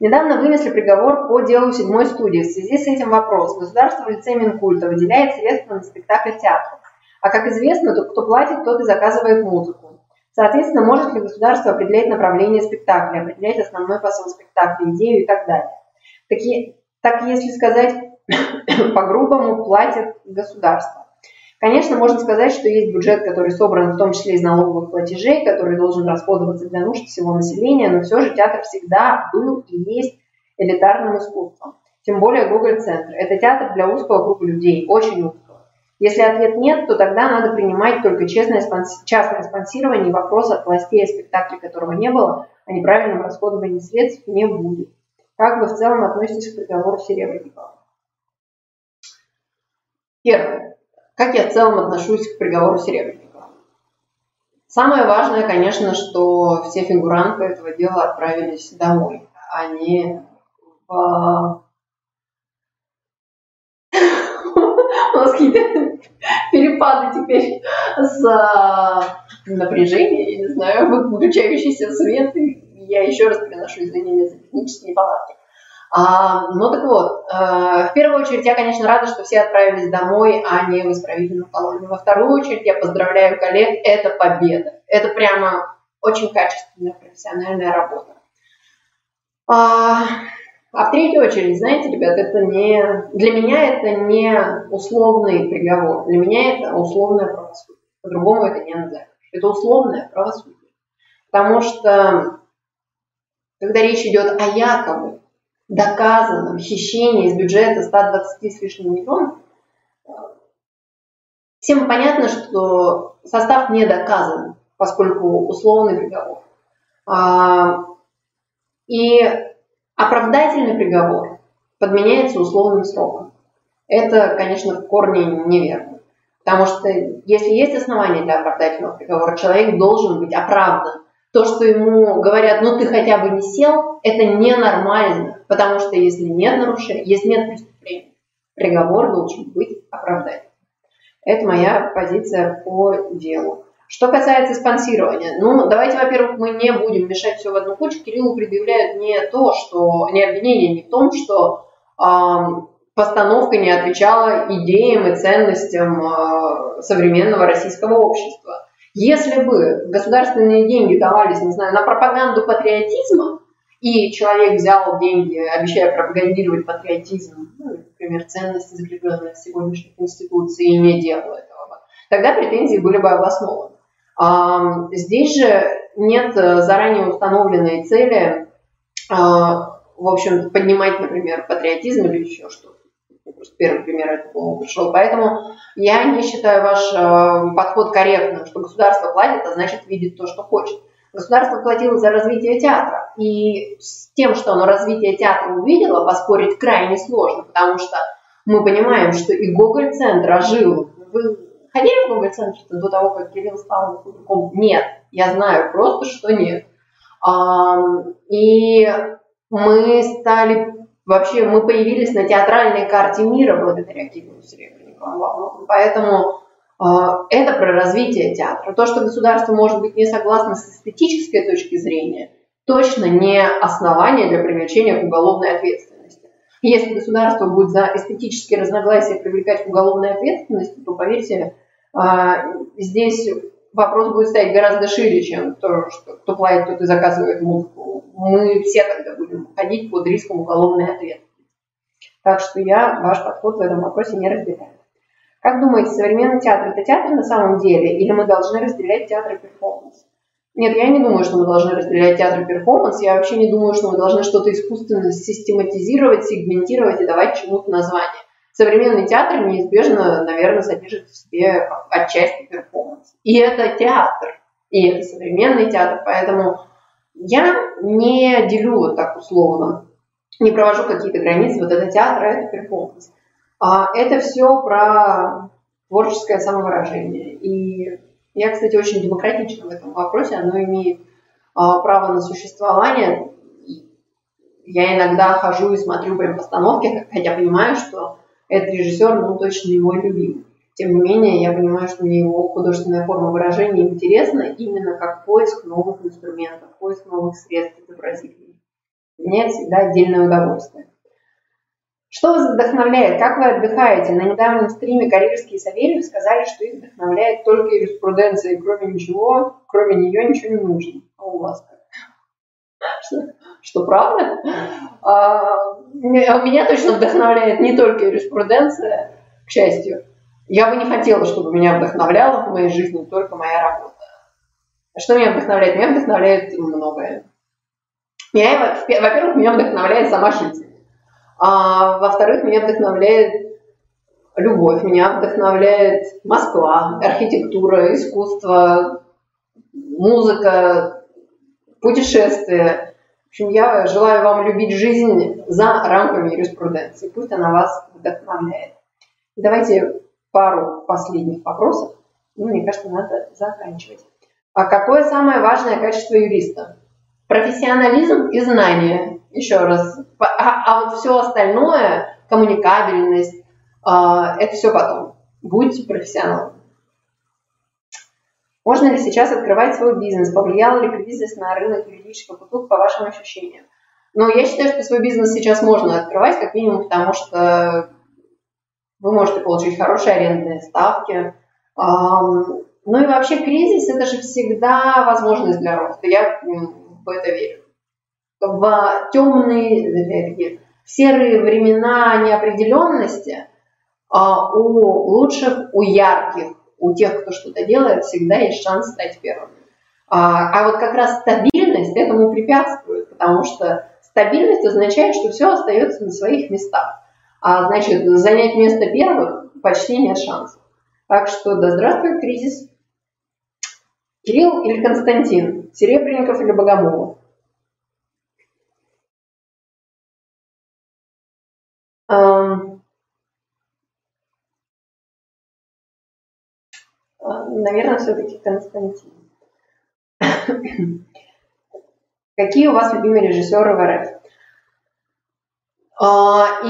Недавно вынесли приговор по делу седьмой студии. В связи с этим вопрос. Государство в лице Минкульта выделяет средства на спектакль театра. А как известно, тот, кто платит, тот и заказывает музыку. Соответственно, может ли государство определять направление спектакля, определять основной посыл спектакля, идею и так далее? Так, и, так если сказать по-грубому, платит государство. Конечно, можно сказать, что есть бюджет, который собран в том числе из налоговых платежей, который должен расходоваться для нужд всего населения, но все же театр всегда был и есть элитарным искусством. Тем более Гоголь-центр. Это театр для узкого круга людей, очень узкого. Если ответ нет, то тогда надо принимать только честное спонс... частное спонсирование, и вопрос от властей, о спектакле которого не было, о неправильном расходовании средств не будет. Как вы в целом относитесь к приговору Серебренникова? Первое. Как я в целом отношусь к приговору Серебренникова? Самое важное, конечно, что все фигуранты этого дела отправились домой, а не в... У нас какие-то перепады теперь с напряжением, я не знаю, выключающийся свет. Я еще раз приношу извинения за технические неполадки. А, ну так вот, э, в первую очередь я, конечно, рада, что все отправились домой, а не в исправительную колонию. Во вторую очередь я поздравляю коллег, это победа. Это прямо очень качественная профессиональная работа. А, а в третью очередь, знаете, ребят, это не, для меня это не условный приговор, для меня это условное правосудие. По-другому это не назовешь. Это условное правосудие. Потому что, когда речь идет о якобы доказанном хищении из бюджета ста двадцати с лишним миллионов, всем понятно, что состав не доказан, поскольку условный приговор. И оправдательный приговор подменяется условным сроком. Это, конечно, в корне неверно. Потому что если есть основания для оправдательного приговора, человек должен быть оправдан. То, что ему говорят, ну ты хотя бы не сел, это ненормально, потому что если нет нарушения, если нет преступления, приговор должен быть оправдательным. Это моя позиция по делу. Что касается спонсирования, ну давайте, во-первых, мы не будем мешать все в одну кучу. Кириллу предъявляют не то, что, не обвинение не в том, что э, постановка не отвечала идеям и ценностям э, современного российского общества. Если бы государственные деньги давались, не знаю, на пропаганду патриотизма, и человек взял деньги, обещая пропагандировать патриотизм, ну, например, ценности, закрепленные в сегодняшней Конституции, и не делал этого, тогда претензии были бы обоснованы. А, здесь же нет заранее установленной цели, а, в общем, поднимать, например, патриотизм или еще что-то. Просто первый пример этого пришел. Поэтому я не считаю ваш э, подход корректным, что государство платит, а значит видит то, что хочет. Государство платило за развитие театра. И с тем, что оно развитие театра увидело, поспорить крайне сложно, потому что мы понимаем, что и Гоголь-центр ожил. Вы ходили в Гоголь-центр до того, как Кирилл стал выпускником? Нет. Я знаю просто, что нет. А, и мы стали... Вообще мы появились на театральной карте мира благодаря Кириллу Серебренникову. Поэтому э, это про развитие театра. То, что государство может быть не согласно с эстетической точки зрения, точно не основание для привлечения к уголовной ответственности. Если государство будет за эстетические разногласия привлекать к уголовной ответственности, то, поверьте, э, здесь вопрос будет стоять гораздо шире, чем то, что кто платит, тот и заказывает музыку. Мы все тогда будем ходить под риском уголовной ответственности. Так что я ваш подход в этом вопросе не разделяю. Как думаете, современный театр – это театр на самом деле, или мы должны разделять театр и перформанс? Нет, я не думаю, что мы должны разделять театр и перформанс. Я вообще не думаю, что мы должны что-то искусственно систематизировать, сегментировать и давать чему-то название. Современный театр неизбежно, наверное, содержит в себе отчасти перформанс. И это театр, и это современный театр, поэтому... Я не делю вот так условно, не провожу какие-то границы, вот это театр, а это перформанс. Это все про творческое самовыражение. И Я, кстати, очень демократична в этом вопросе, оно имеет а, право на существование. Я иногда хожу и смотрю прям постановки, хотя понимаю, что этот режиссер, ну, точно не мой любимый. Тем не менее, я понимаю, что мне его художественная форма выражения интересна именно как поиск новых инструментов, поиск новых средств изобразительных. Мне это всегда отдельное удовольствие. Что вас вдохновляет? Как вы отдыхаете? На недавнем стриме Карельский и Савельев сказали, что их вдохновляет только юриспруденция, и кроме ничего, кроме нее ничего не нужно. А у вас как? Что, что правда? А, меня точно вдохновляет не только юриспруденция, к счастью. Я бы не хотела, чтобы меня вдохновляла в моей жизни только моя работа. Что меня вдохновляет? Меня вдохновляет многое. Во-первых, меня вдохновляет сама жизнь. А, во-вторых, меня вдохновляет любовь, меня вдохновляет Москва, архитектура, искусство, музыка, путешествия. В общем, я желаю вам любить жизнь за рамками юриспруденции. Пусть она вас вдохновляет. Давайте пару последних вопросов. Ну, мне кажется, надо заканчивать. А какое самое важное качество юриста? Профессионализм и знания. Еще раз. А, а вот все остальное, коммуникабельность, а, это все потом. Будьте профессионалом. Можно ли сейчас открывать свой бизнес? Повлиял ли кризис на рынок юридических услуг, по вашим ощущениям? Но я считаю, что свой бизнес сейчас можно открывать, как минимум, потому что вы можете получить хорошие арендные ставки. А, ну и вообще кризис – это же всегда возможность для роста. Я в это верю. В темные, в серые времена неопределенности у лучших, у ярких, у тех, кто что-то делает, всегда есть шанс стать первым. А вот как раз стабильность этому препятствует, потому что стабильность означает, что все остается на своих местах. А значит, занять место первых почти нет шансов. Так что да здравствует кризис. Кирилл или Константин? Серебренников или Богомолов? Наверное, все-таки Константин. Какие у вас любимые режиссеры в РФ?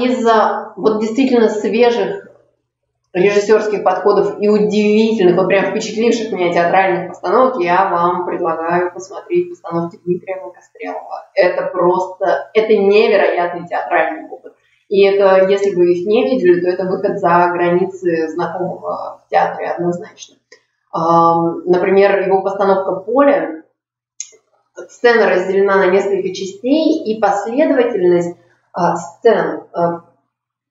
Из вот действительно свежих режиссерских подходов и удивительных, вот прям впечатливших меня театральных постановок, я вам предлагаю посмотреть постановки Дмитрия Волкострелова. Это просто, это невероятный театральный опыт. И это, если вы их не видели, то это выход за границы знакомого в театре однозначно. Например, его постановка «Поле». Сцена разделена на несколько частей, и последовательность сцен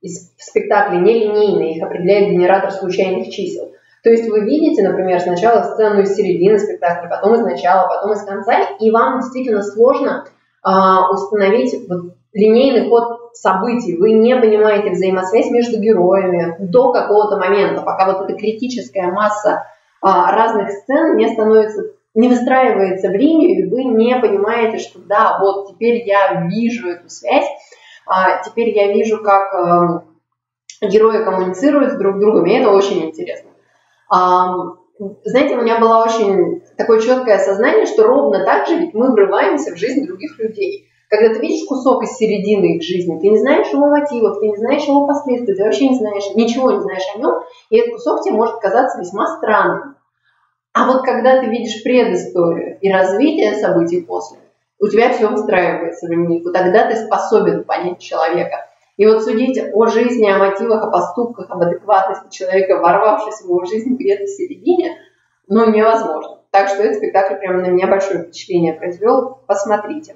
из спектакля нелинейная, их определяет генератор случайных чисел. То есть вы видите, например, сначала сцену из середины спектакля, потом из начала, потом из конца, и вам действительно сложно установить вот линейный ход событий, вы не понимаете взаимосвязь между героями до какого-то момента, пока вот эта критическая масса а, разных сцен не становится, не выстраивается в линию, и вы не понимаете, что да, вот теперь я вижу эту связь, а, теперь я вижу, как а, герои коммуницируют друг с другом, и это очень интересно. А, знаете, у меня было очень такое четкое осознание, что ровно так же ведь мы врываемся в жизнь других людей. Когда ты видишь кусок из середины их жизни, ты не знаешь его мотивов, ты не знаешь его последствий, ты вообще не знаешь, ничего не знаешь о нем, и этот кусок тебе может казаться весьма странным. А вот когда ты видишь предысторию и развитие событий после, у тебя все выстраивается в линейку, тогда ты способен понять человека. И вот судить о жизни, о мотивах, о поступках, об адекватности человека, ворвавшись в его жизнь где-то в середине, ну, невозможно. Так что этот спектакль прямо на меня большое впечатление произвел. Посмотрите.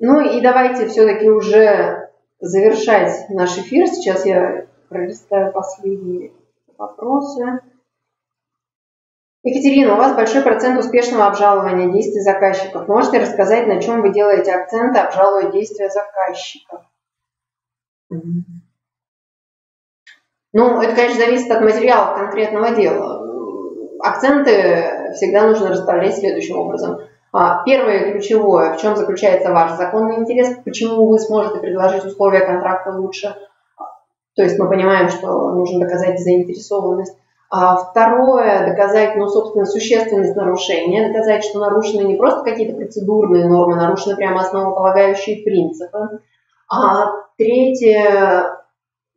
Ну и давайте все-таки уже завершать наш эфир. Сейчас я пролистаю последние вопросы. Екатерина, у вас большой процент успешного обжалования действий заказчиков. Можете рассказать, на чем вы делаете акценты, обжалуя действия заказчиков? Ну, это, конечно, зависит от материала конкретного дела. Акценты всегда нужно расставлять следующим образом. Первое ключевое, в чем заключается ваш законный интерес, почему вы сможете предложить условия контракта лучше. То есть мы понимаем, что нужно доказать заинтересованность. Второе, доказать, ну, собственно, существенность нарушения, доказать, что нарушены не просто какие-то процедурные нормы, нарушены прямо основополагающие принципы. А третье,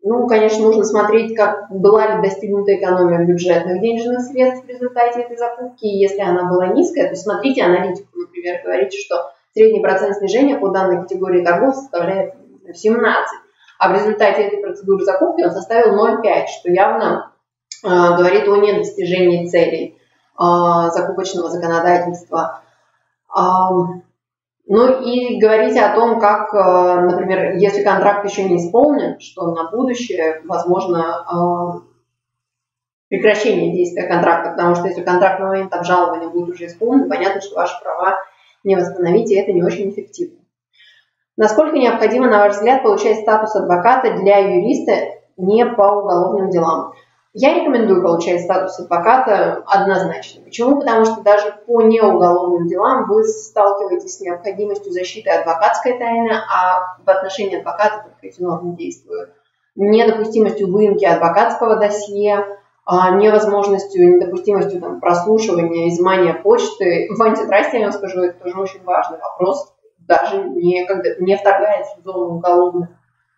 ну, конечно, нужно смотреть, как была ли достигнута экономия бюджетных денежных средств в результате этой закупки. Если она была низкая, то смотрите, аналитику, например, говорите, что средний процент снижения по данной категории торгов составляет семнадцать процентов, а в результате этой процедуры закупки он составил ноль целых пять десятых процента, что явно говорит о недостижении целей а, закупочного законодательства. А, ну и говорить о том, как, а, например, если контракт еще не исполнен, что на будущее возможно а, прекращение действия контракта, потому что если контракт на момент обжалования будет уже исполнен, понятно, что ваши права не восстановите, и это не очень эффективно. Насколько необходимо, на ваш взгляд, получать статус адвоката для юриста не по уголовным делам? Я рекомендую получать статус адвоката однозначно. Почему? Потому что даже по неуголовным делам вы сталкиваетесь с необходимостью защиты адвокатской тайны, а в отношении адвоката эти нормы действуют. Недопустимостью выемки адвокатского досье, невозможностью, недопустимостью там, прослушивания, изымания почты. В антитрасте, я вам скажу, это тоже очень важный вопрос, даже не, когда, не вторгаясь в зону уголовных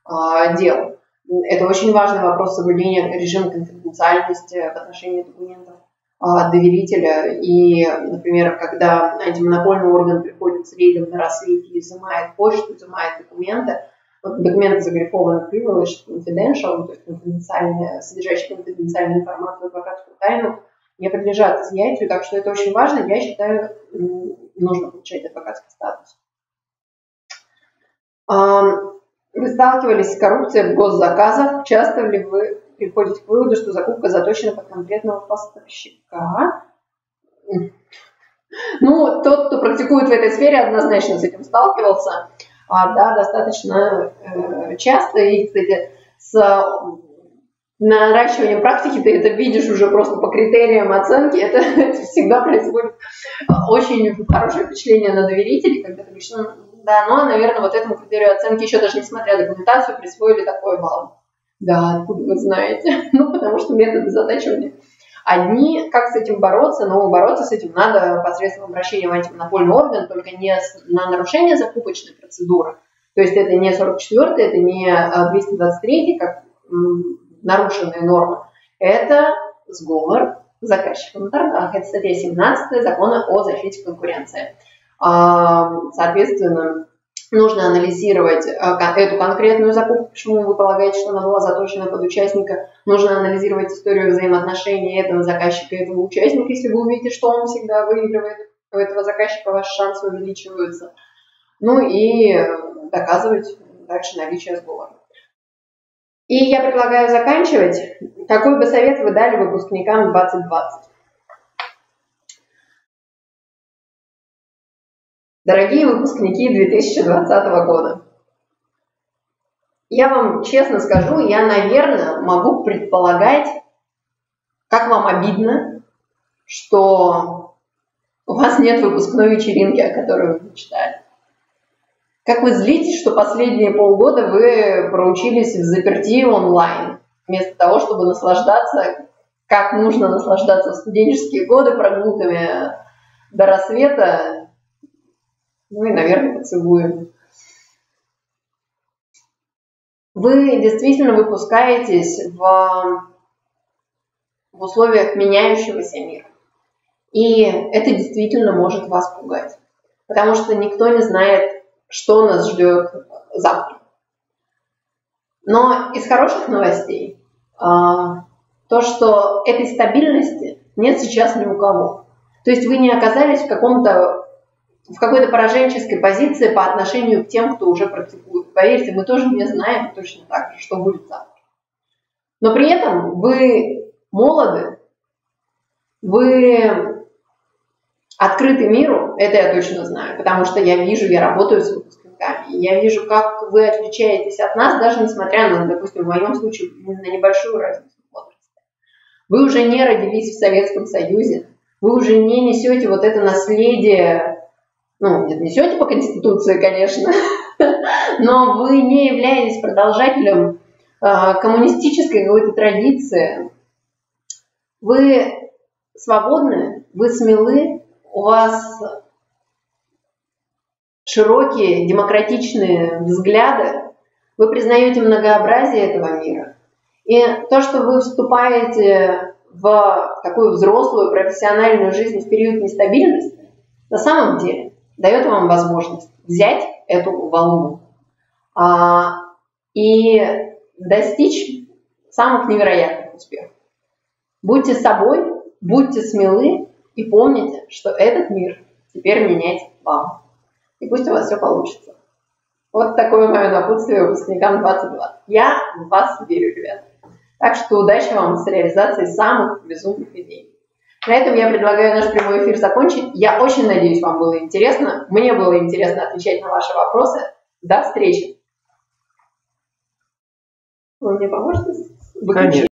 а, дел. Это очень важный вопрос соблюдения режима конфиденциальности в отношении документов а, доверителя. И, например, когда антимонопольный орган приходит с рейдом на рейд и изымает почту, изымает документы, вот документы загрифованы privilege, confidential, то есть конфиденциальная, содержащие конфиденциальную информацию, адвокатскую тайну, не подлежат изъятию, так что это очень важно. Я считаю, нужно получать адвокатский статус. А, Вы сталкивались с коррупцией в госзаказах? Часто ли вы приходите к выводу, что закупка заточена под конкретного поставщика? Ну, тот, кто практикует в этой сфере, однозначно с этим сталкивался. А, да, достаточно э, часто. И, кстати, с наращиванием практики ты это видишь уже просто по критериям оценки. Это, это всегда происходит очень хорошее впечатление на доверителей, когда ты говоришь, да, но, наверное, вот этому критерию оценки еще даже несмотря на документацию присвоили такой балл. Да, откуда вы знаете? Ну, потому что методы затачивания одни. Как с этим бороться? Ну, бороться с этим надо посредством обращения в антимонопольный орган, только не на нарушение закупочной процедуры. То есть это не сорок четвёртый, это не двести двадцать третий, как нарушенные нормы. Это сговор заказчика на торгах. Это статья семнадцатая закона о защите конкуренции. Соответственно, нужно анализировать эту конкретную закупку, почему вы полагаете, что она была заточена под участника. Нужно анализировать историю взаимоотношений этого заказчика и этого участника. Если вы увидите, что он всегда выигрывает, у этого заказчика ваши шансы увеличиваются. Ну и доказывать дальше наличие сговора. И я предлагаю заканчивать. Какой бы совет вы дали выпускникам двадцать двадцать? Дорогие выпускники две тысячи двадцатого года, я вам честно скажу, я, наверное, могу предполагать, как вам обидно, что у вас нет выпускной вечеринки, о которой вы мечтали. Как вы злитесь, что последние полгода вы проучились в заперти онлайн, вместо того, чтобы наслаждаться, как нужно наслаждаться в студенческие годы, прогулками до рассвета. Ну и, наверное, поцелуем. Вы действительно выпускаетесь в, в условиях меняющегося мира. И это действительно может вас пугать. Потому что никто не знает, что нас ждет завтра. Но из хороших новостей то, что этой стабильности нет сейчас ни у кого. То есть вы не оказались в каком-то в какой-то пораженческой позиции по отношению к тем, кто уже практикует. Поверьте, мы тоже не знаем точно так же, что будет завтра. Но при этом вы молоды, вы открыты миру, это я точно знаю, потому что я вижу, я работаю с выпускниками, я вижу, как вы отличаетесь от нас, даже несмотря на, допустим, в моем случае, на небольшую разницу в возрасте. Вы уже не родились в Советском Союзе, вы уже не несете вот это наследие. Ну, не несете по Конституции, конечно, но вы не являетесь продолжателем э, коммунистической какой-то традиции. Вы свободны, вы смелы, у вас широкие демократичные взгляды, вы признаете многообразие этого мира. И то, что вы вступаете в такую взрослую профессиональную жизнь в период нестабильности, на самом деле дает вам возможность взять эту волну а, и достичь самых невероятных успехов. Будьте собой, будьте смелы и помните, что этот мир теперь менять вам. И пусть у вас все получится. Вот такое мое напутствие выпускникам двадцать двадцать. Я в вас верю, ребята. Так что удачи вам с реализацией самых безумных идей. На этом я предлагаю наш прямой эфир закончить. Я очень надеюсь, вам было интересно. Мне было интересно отвечать на ваши вопросы. До встречи. Вы мне поможете выключить? Конечно.